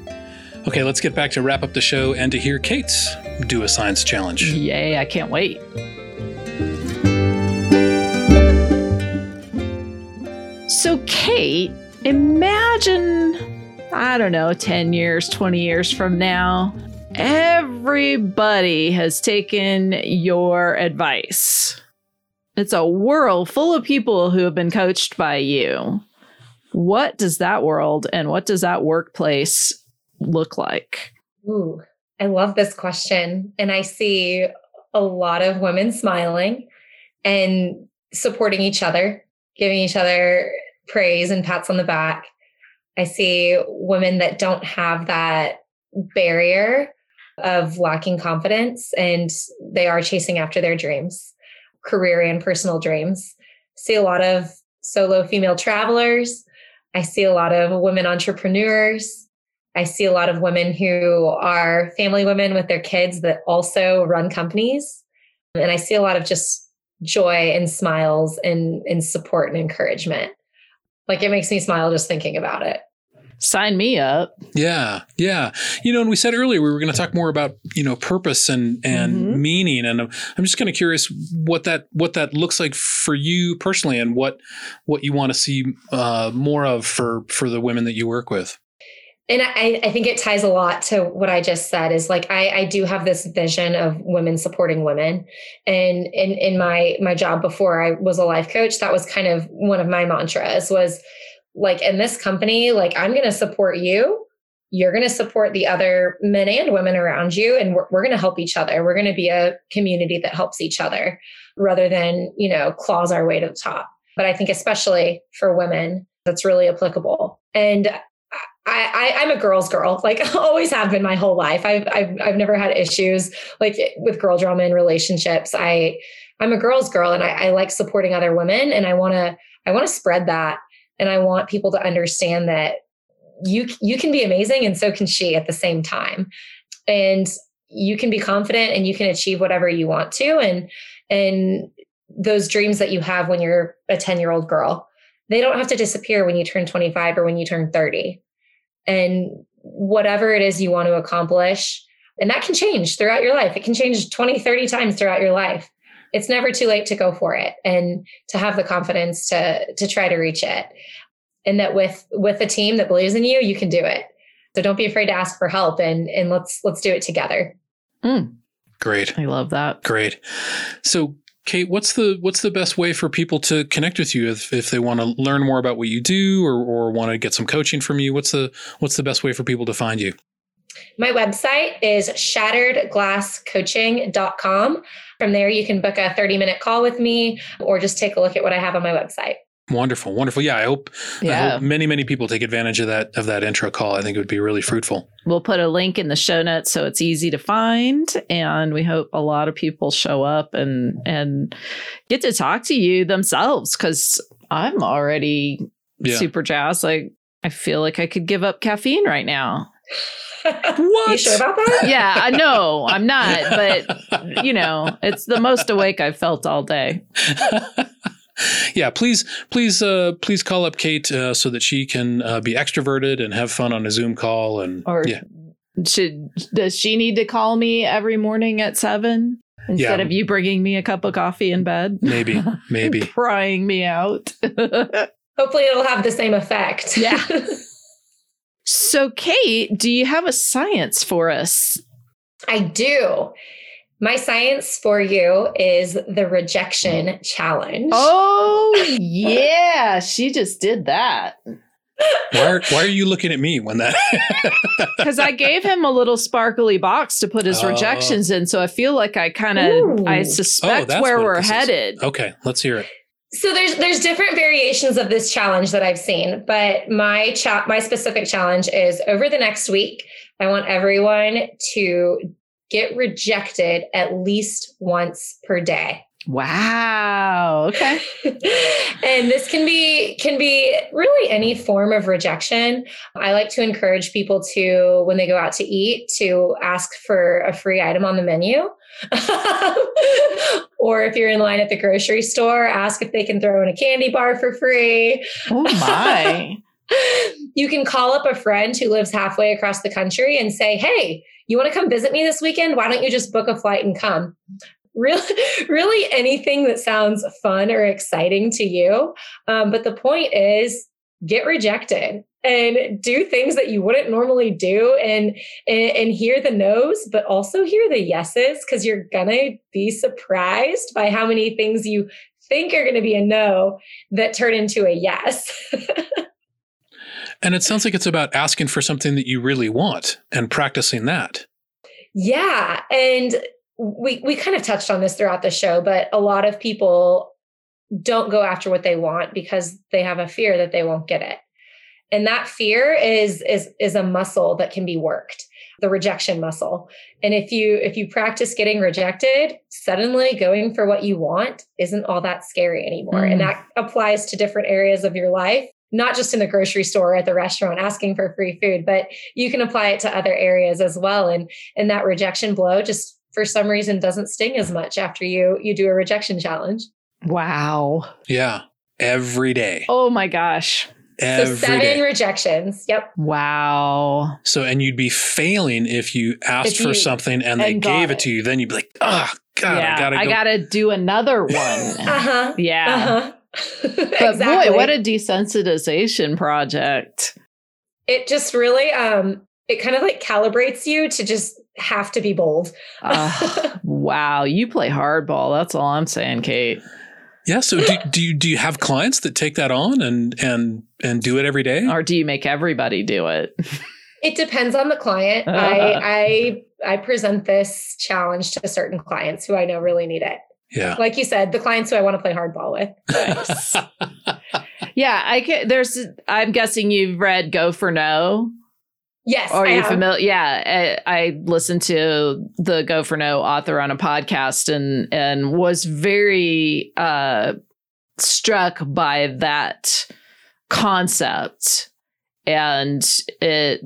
Okay, let's get back to wrap up the show and to hear Kate's do a science challenge. Yay, I can't wait. So Kate, imagine, I don't know, ten years, twenty years from now, everybody has taken your advice. It's a world full of people who have been coached by you. What does that world and what does that workplace look like? Ooh, I love this question. And I see a lot of women smiling and supporting each other, giving each other praise and pats on the back. I see women that don't have that barrier of lacking confidence and they are chasing after their dreams, career and personal dreams. I see a lot of solo female travelers. I see a lot of women entrepreneurs. I see a lot of women who are family women with their kids that also run companies. And I see a lot of just joy and smiles and, and support and encouragement. Like it makes me smile just thinking about it. Sign me up. Yeah. Yeah. You know, and we said earlier, we were going to talk more about, you know, purpose and, and mm-hmm. meaning. And I'm, I'm just kind of curious what that, what that looks like for you personally and what, what you want to see uh, more of for, for the women that you work with. And I, I think it ties a lot to what I just said is like, I, I do have this vision of women supporting women. And in, in my, my job before I was a life coach, that was kind of one of my mantras was, like in this company, like I'm going to support you. You're going to support the other men and women around you. And we're, we're going to help each other. We're going to be a community that helps each other rather than, you know, claws our way to the top. But I think especially for women, that's really applicable. And I, I, I'm a girl's girl, like always have been my whole life. I've, I've, I've never had issues like with girl drama in relationships. I, I'm a girl's girl and I, I like supporting other women and I want to, I want to spread that. And I want people to understand that you you can be amazing and so can she at the same time. And you can be confident and you can achieve whatever you want to. And, and those dreams that you have when you're a ten-year-old girl, they don't have to disappear when you turn twenty-five or when you turn thirty. And whatever it is you want to accomplish, and that can change throughout your life. It can change twenty, thirty times throughout your life. It's never too late to go for it and to have the confidence to, to try to reach it. And that with, with a team that believes in you, you can do it. So don't be afraid to ask for help and, and let's, let's do it together. Mm. Great. I love that. Great. So Kate, what's the, what's the best way for people to connect with you if, if they want to learn more about what you do or, or want to get some coaching from you? What's the, what's the best way for people to find you? My website is shattered glass coaching dot com. From there, you can book a thirty minute call with me or just take a look at what I have on my website. Wonderful. Wonderful. Yeah. I hope, yeah. I hope many, many people take advantage of that, of that intro call. I think it would be really fruitful. We'll put a link in the show notes so it's easy to find. And we hope a lot of people show up and, and get to talk to you themselves. Cause I'm already yeah. super jazzed. Like I feel like I could give up caffeine right now. What? You sure about that? Yeah, I know. I'm not, but you know, it's the most awake I've felt all day. Yeah, please, please, uh, please call up Kate uh, so that she can uh, be extroverted and have fun on a Zoom call. And or yeah. should does she need to call me every morning at seven instead yeah. of you bringing me a cup of coffee in bed? Maybe, maybe prying me out. Hopefully, it'll have the same effect. Yeah. So, Kate, do you have a science for us? I do. My science for you is the rejection challenge. Oh, yeah. She just did that. Why are, why are you looking at me when that? Because I gave him a little sparkly box to put his uh, rejections in. So I feel like I kind of, I suspect oh, where we're headed. Is. Okay, let's hear it. So there's there's different variations of this challenge that I've seen, but my cha- my specific challenge is over the next week, I want everyone to get rejected at least once per day. Wow. Okay. And this can be can be really any form of rejection. I like to encourage people to, when they go out to eat, to ask for a free item on the menu. Or if you're in line at the grocery store, ask if they can throw in a candy bar for free. Oh my. You can call up a friend who lives halfway across the country and say, hey, you want to come visit me this weekend? Why don't you just book a flight and come? Really, really anything that sounds fun or exciting to you. Um, but the point is, get rejected and do things that you wouldn't normally do, and, and, and hear the no's, but also hear the yeses, because you're going to be surprised by how many things you think are going to be a no that turn into a yes. And it sounds like it's about asking for something that you really want and practicing that. Yeah. And we we kind of touched on this throughout the show, but a lot of people don't go after what they want because they have a fear that they won't get it. And that fear is is is a muscle that can be worked, the rejection muscle. And if you if you practice getting rejected, suddenly going for what you want isn't all that scary anymore. Mm. And that applies to different areas of your life. Not just in the grocery store or at the restaurant asking for free food, but you can apply it to other areas as well. And, and that rejection blow just for some reason doesn't sting as much after you, you do a rejection challenge. Wow. Yeah. Every day. Oh my gosh. Every so seven day. rejections. Yep. Wow. So, and you'd be failing if you asked if you, for something and, and they gave it. it to you, then you'd be like, oh God, yeah, I gotta go. I gotta do another one. uh-huh. Yeah. Uh-huh. But exactly. Boy, what a desensitization project. It just really, um, it kind of like calibrates you to just have to be bold. uh, wow. You play hardball. That's all I'm saying, Kate. Yeah. So do, do you, do you have clients that take that on and, and, and do it every day? Or do you make everybody do it? It depends on the client. Uh. I, I, I present this challenge to certain clients who I know really need it. Yeah. Like you said, the clients who I want to play hardball with. Nice. Yeah, I can, there's I'm guessing you've read Go for No. Yes. Or are you familiar? Yeah, I, I listened to the Go for No author on a podcast and and was very uh, struck by that concept. And it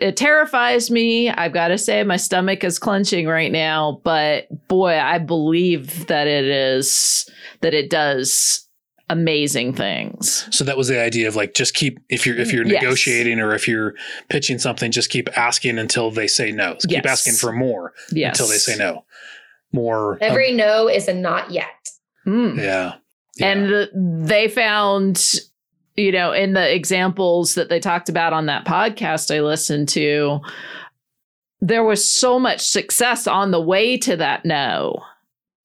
It terrifies me. I've got to say my stomach is clenching right now, but boy, I believe that it is, that it does amazing things. So that was the idea of like, just keep, if you're, if you're yes. negotiating or if you're pitching something, just keep asking until they say no. So yes. Keep asking for more yes. until they say no. More. Every um, no is a not yet. Mm. Yeah. yeah. And the, they found... You know, in the examples that they talked about on that podcast I listened to, there was so much success on the way to that no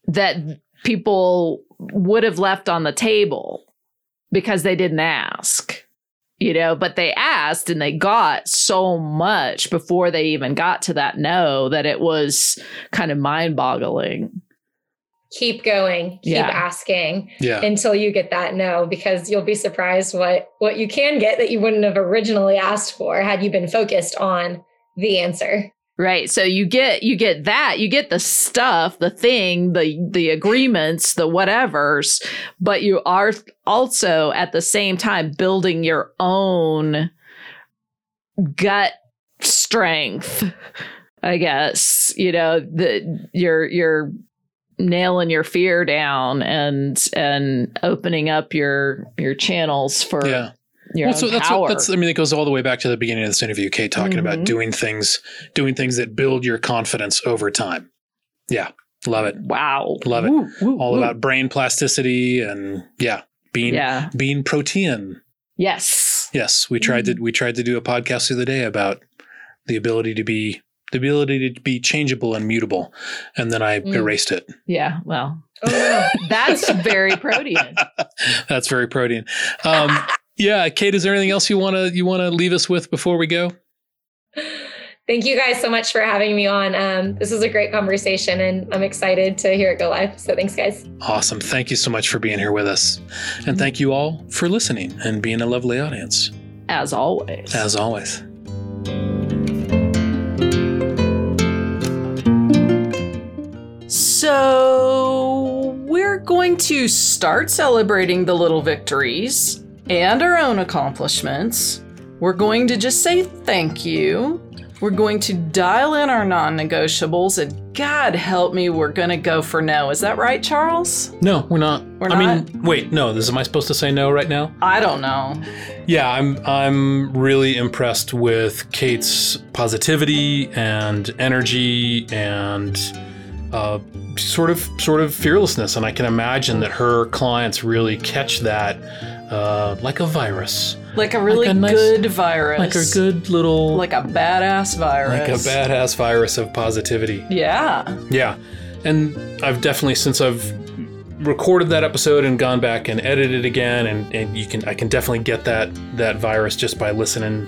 that people would have left on the table because they didn't ask, you know, but they asked and they got so much before they even got to that no that it was kind of mind-boggling. Keep going, keep yeah. asking yeah. until you get that no, because you'll be surprised what, what you can get that you wouldn't have originally asked for had you been focused on the answer. Right. So you get, you get that, you get the stuff, the thing, the, the agreements, the whatevers, but you are also at the same time building your own gut strength, I guess, you know, the, your, your, nailing your fear down and and opening up your your channels for yeah. your well, own so that's power. What, that's, I mean, it goes all the way back to the beginning of this interview, Kate, talking mm-hmm. about doing things, doing things that build your confidence over time. Yeah. Love it. Wow. Love it. Woo, woo, all woo. About brain plasticity and yeah, being yeah. being protean. Yes. Yes. We tried mm-hmm. to we tried to do a podcast the other day about the ability to be The ability to be changeable and mutable. And then I mm. erased it. Yeah. Well, oh, that's very protean. That's very protean. Um, yeah. Kate, is there anything else you want to, you want to leave us with before we go? Thank you guys so much for having me on. Um, this was a great conversation and I'm excited to hear it go live. So thanks guys. Awesome. Thank you so much for being here with us. And thank you all for listening and being a lovely audience. As always. As always. So we're going to start celebrating the little victories and our own accomplishments. We're going to just say thank you. We're going to dial in our non-negotiables, and God help me, we're going to go for no. Is that right, Charles? No, we're not. We're I not? mean, wait, no. This, am I supposed to say no right now? I don't know. Yeah, I'm I'm really impressed with Kate's positivity and energy and uh, sort of sort of fearlessness, and I can imagine that her clients really catch that uh, like a virus. Like a really like a nice, good virus. Like a good little... Like a badass virus. Like a badass virus of positivity. Yeah. Yeah. And I've definitely, since I've recorded that episode and gone back and edited it again, and, and you can, I can definitely get that, that virus just by listening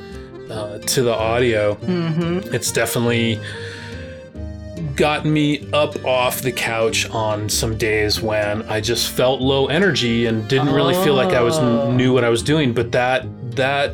uh, to the audio. Mm-hmm. It's definitely got me up off the couch on some days when I just felt low energy and didn't oh. really feel like I was knew what I was doing. But that that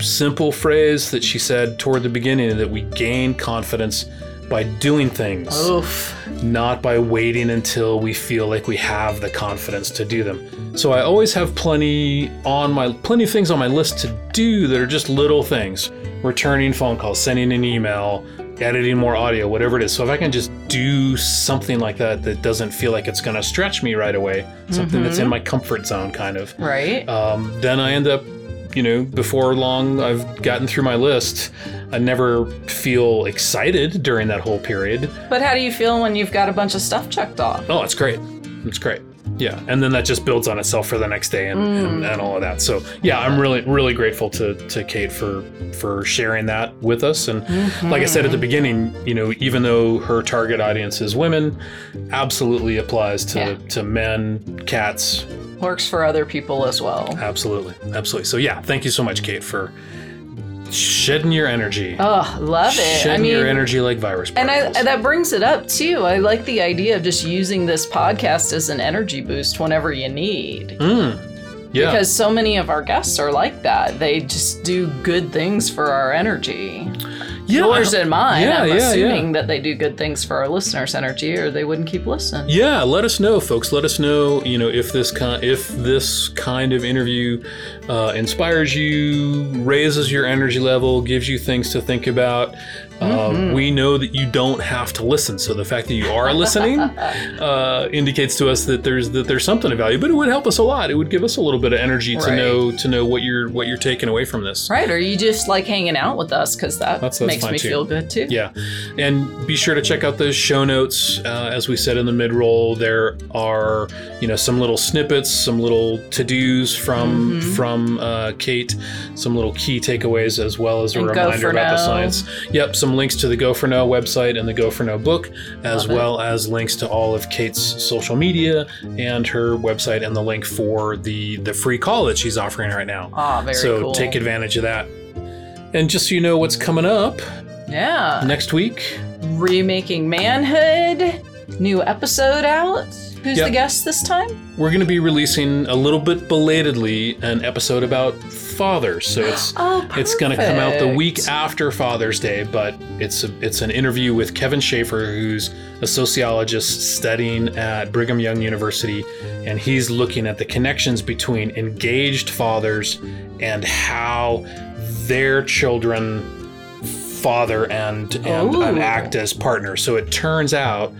simple phrase that she said toward the beginning, that we gain confidence by doing things, Oof. not by waiting until we feel like we have the confidence to do them. So I always have plenty on my plenty of things on my list to do that are just little things: returning phone calls, sending an email, editing more audio, whatever it is. So if I can just do something like that that doesn't feel like it's going to stretch me right away, something mm-hmm. that's in my comfort zone, kind of. Right. Um, then I end up, you know, before long, I've gotten through my list. I never feel excited during that whole period. But how do you feel when you've got a bunch of stuff checked off? Oh, it's great. It's great. Yeah. And then that just builds on itself for the next day and, mm. and, and all of that. So yeah, I'm really, really grateful to, to Kate for, for sharing that with us. And mm-hmm. like I said at the beginning, you know, even though her target audience is women, absolutely applies to, yeah. to men, cats. Works for other people as well. Absolutely. Absolutely. So yeah, thank you so much, Kate, for shedding your energy. Oh, love it. Shedding I mean, your energy like virus particles. And I, that brings it up, too. I like the idea of just using this podcast as an energy boost whenever you need. Mm. Yeah. Because so many of our guests are like that. They just do good things for our energy. Yeah, Yours and mine. Yeah, I'm yeah, assuming yeah. that they do good things for our listeners' energy, or they wouldn't keep listening. Yeah, let us know, folks. Let us know, you know, if this kind, if this kind of interview uh, inspires you, raises your energy level, gives you things to think about. Mm-hmm. Uh, we know that you don't have to listen, so the fact that you are listening uh, indicates to us that there's that there's something of value. But it would help us a lot. It would give us a little bit of energy right. to know to know what you're what you're taking away from this. Right, or you just like hanging out with us, because that that's, that's makes me too. feel good too. Yeah, and be sure to check out those show notes. Uh, as we said in the mid-roll, there are you know some little snippets, some little to-dos from mm-hmm. from uh, Kate, some little key takeaways, as well as a and reminder about now. the science. Yep. Some links to the Go for No website and the Go for No book, as Love well it. as links to all of Kate's social media and her website, and the link for the the free call that she's offering right now. Ah, oh, very so cool. So take advantage of that. And just so you know what's coming up. Yeah. Next week. Remaking Manhood. New episode out. Who's yep. the guest this time? We're going to be releasing, a little bit belatedly, an episode about fathers. So it's oh, it's going to come out the week after Father's Day, but it's a, it's an interview with Kevin Schaefer, who's a sociologist studying at Brigham Young University, and he's looking at the connections between engaged fathers and how their children father and, and, and act as partners. So it turns out,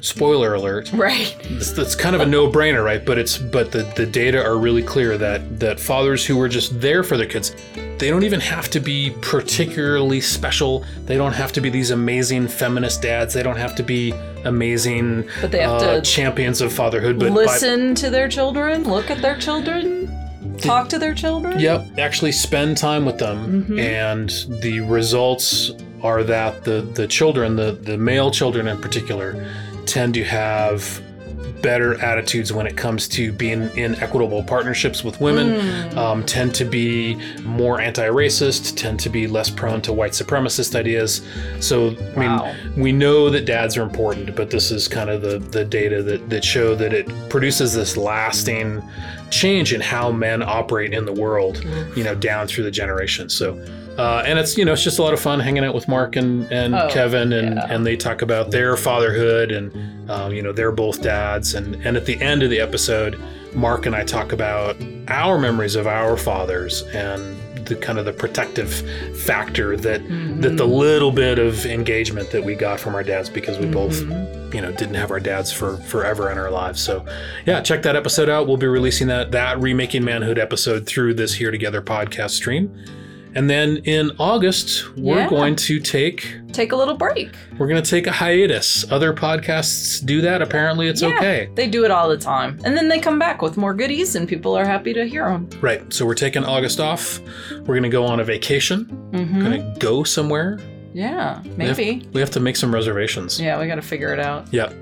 spoiler alert, right? That's kind of a no-brainer, right? But it's but the, the data are really clear that that fathers who were just there for their kids, they don't even have to be particularly special. They don't have to be these amazing feminist dads. They don't have to be amazing but they have uh, to champions of fatherhood. But listen by, to their children, look at their children, talk to their children. Yep, actually spend time with them, mm-hmm. and the results are that the the children, the the male children in particular, tend to have better attitudes when it comes to being in equitable partnerships with women, mm. um, tend to be more anti-racist, tend to be less prone to white supremacist ideas. So, I wow. mean, we know that dads are important, but this is kind of the, the data that, that show that it produces this lasting change in how men operate in the world, mm. you know, down through the generations. So, uh, and it's, you know, it's just a lot of fun hanging out with Mark and, and oh, Kevin, and, yeah. and they talk about their fatherhood, and, um, you know, they're both dads. And, and at the end of the episode, Mark and I talk about our memories of our fathers and the kind of the protective factor that mm-hmm. that the little bit of engagement that we got from our dads, because we mm-hmm. both, you know, didn't have our dads for forever in our lives. So yeah, check that episode out. We'll be releasing that that Remaking Manhood episode through this Here Together podcast stream. And then in August, we're yeah. going to take... Take a little break. We're going to take a hiatus. Other podcasts do that. Apparently, it's yeah, okay. They do it all the time. And then they come back with more goodies, and people are happy to hear them. Right. So we're taking August off. We're going to go on a vacation. Mm-hmm. We're going to go somewhere. Yeah, maybe. We have, we have to make some reservations. Yeah, we got to figure it out. Yep.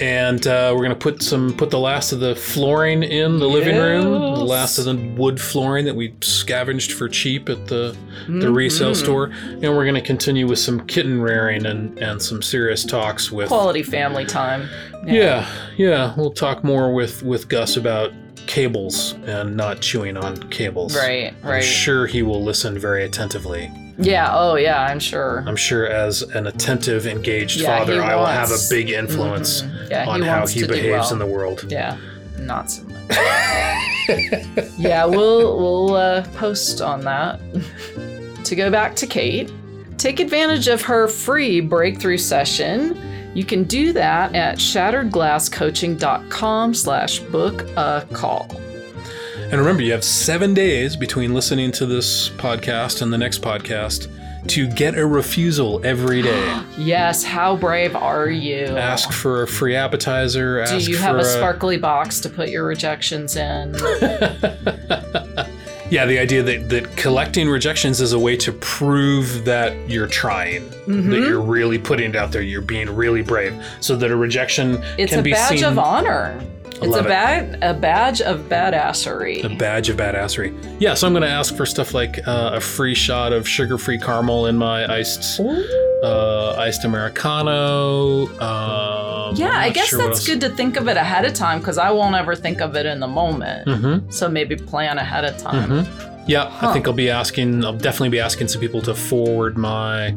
And uh, we're going to put some put the last of the flooring in the living yes. room, the last of the wood flooring that we scavenged for cheap at the, mm-hmm. the resale store. And we're going to continue with some kitten rearing and, and some serious talks with... Quality family time. Yeah, yeah. yeah. We'll talk more with, with Gus about cables and not chewing on cables. Right, right. I'm sure he will listen very attentively. Yeah, oh yeah, I'm sure. I'm sure as an attentive, engaged yeah, father, I will have a big influence mm-hmm. yeah, on he how he behaves well. in the world. Yeah, not so much. yeah, we'll, we'll uh, post on that. To go back to Kate, take advantage of her free breakthrough session. You can do that at shattered glass coaching dot com slash book a call. And remember, you have seven days between listening to this podcast and the next podcast to get a refusal every day. Yes, how brave are you? Ask for a free appetizer. Ask Do you have for a sparkly a... box to put your rejections in? Yeah, the idea that, that collecting rejections is a way to prove that you're trying, mm-hmm. that you're really putting it out there, you're being really brave, so that a rejection it's can a be seen. It's a badge of honor. It's a, ba- a badge of badassery. A badge of badassery. Yeah, so I'm going to ask for stuff like uh, a free shot of sugar-free caramel in my iced uh, iced Americano. Um, yeah, I guess sure that's good to think of it ahead of time, because I won't ever think of it in the moment. Mm-hmm. So maybe plan ahead of time. Mm-hmm. Yeah, huh. I think I'll be asking, I'll definitely be asking some people to forward my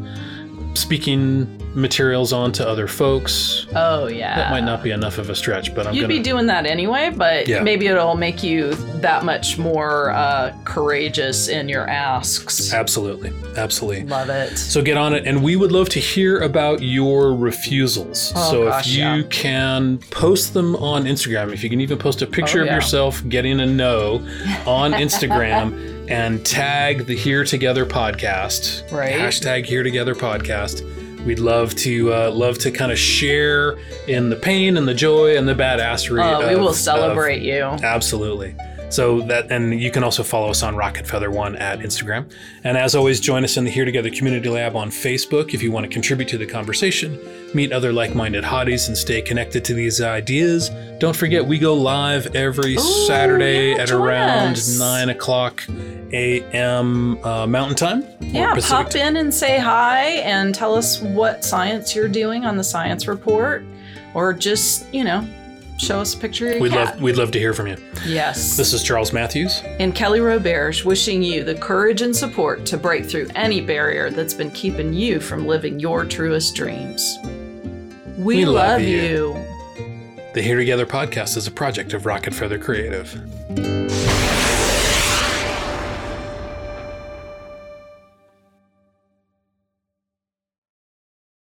speaking materials on to other folks. Oh, yeah. That might not be enough of a stretch, but I'm You'd gonna... be doing that anyway, but yeah. maybe it'll make you that much more uh, courageous in your asks. Absolutely. Absolutely. Love it. So get on it. And we would love to hear about your refusals. Oh, so gosh, if you yeah. can post them on Instagram, if you can even post a picture oh, yeah. of yourself getting a no on Instagram and tag the Here Together podcast. Right. Hashtag Here Together podcast. We'd love to uh, love to kind of share in the pain and the joy and the badassery. Oh, uh, we will celebrate of, you. Absolutely. So that, and you can also follow us on Rocket Feather one at Instagram. And as always, join us in the Here Together Community Lab on Facebook if you want to contribute to the conversation, meet other like-minded hotties, and stay connected to these ideas. Don't forget, we go live every Ooh, Saturday yeah, at around us. nine o'clock a.m. Uh, Mountain Time. Yeah, Pacific pop time. in and say hi and tell us what science you're doing on the science report, or just, you know, show us a picture of your we'd cat. Love, we'd love to hear from you. Yes. This is Charles Matthews. And Kelly Roberge, wishing you the courage and support to break through any barrier that's been keeping you from living your truest dreams. We, we love, love you. you. The Here Together podcast is a project of Rocket Feather Creative.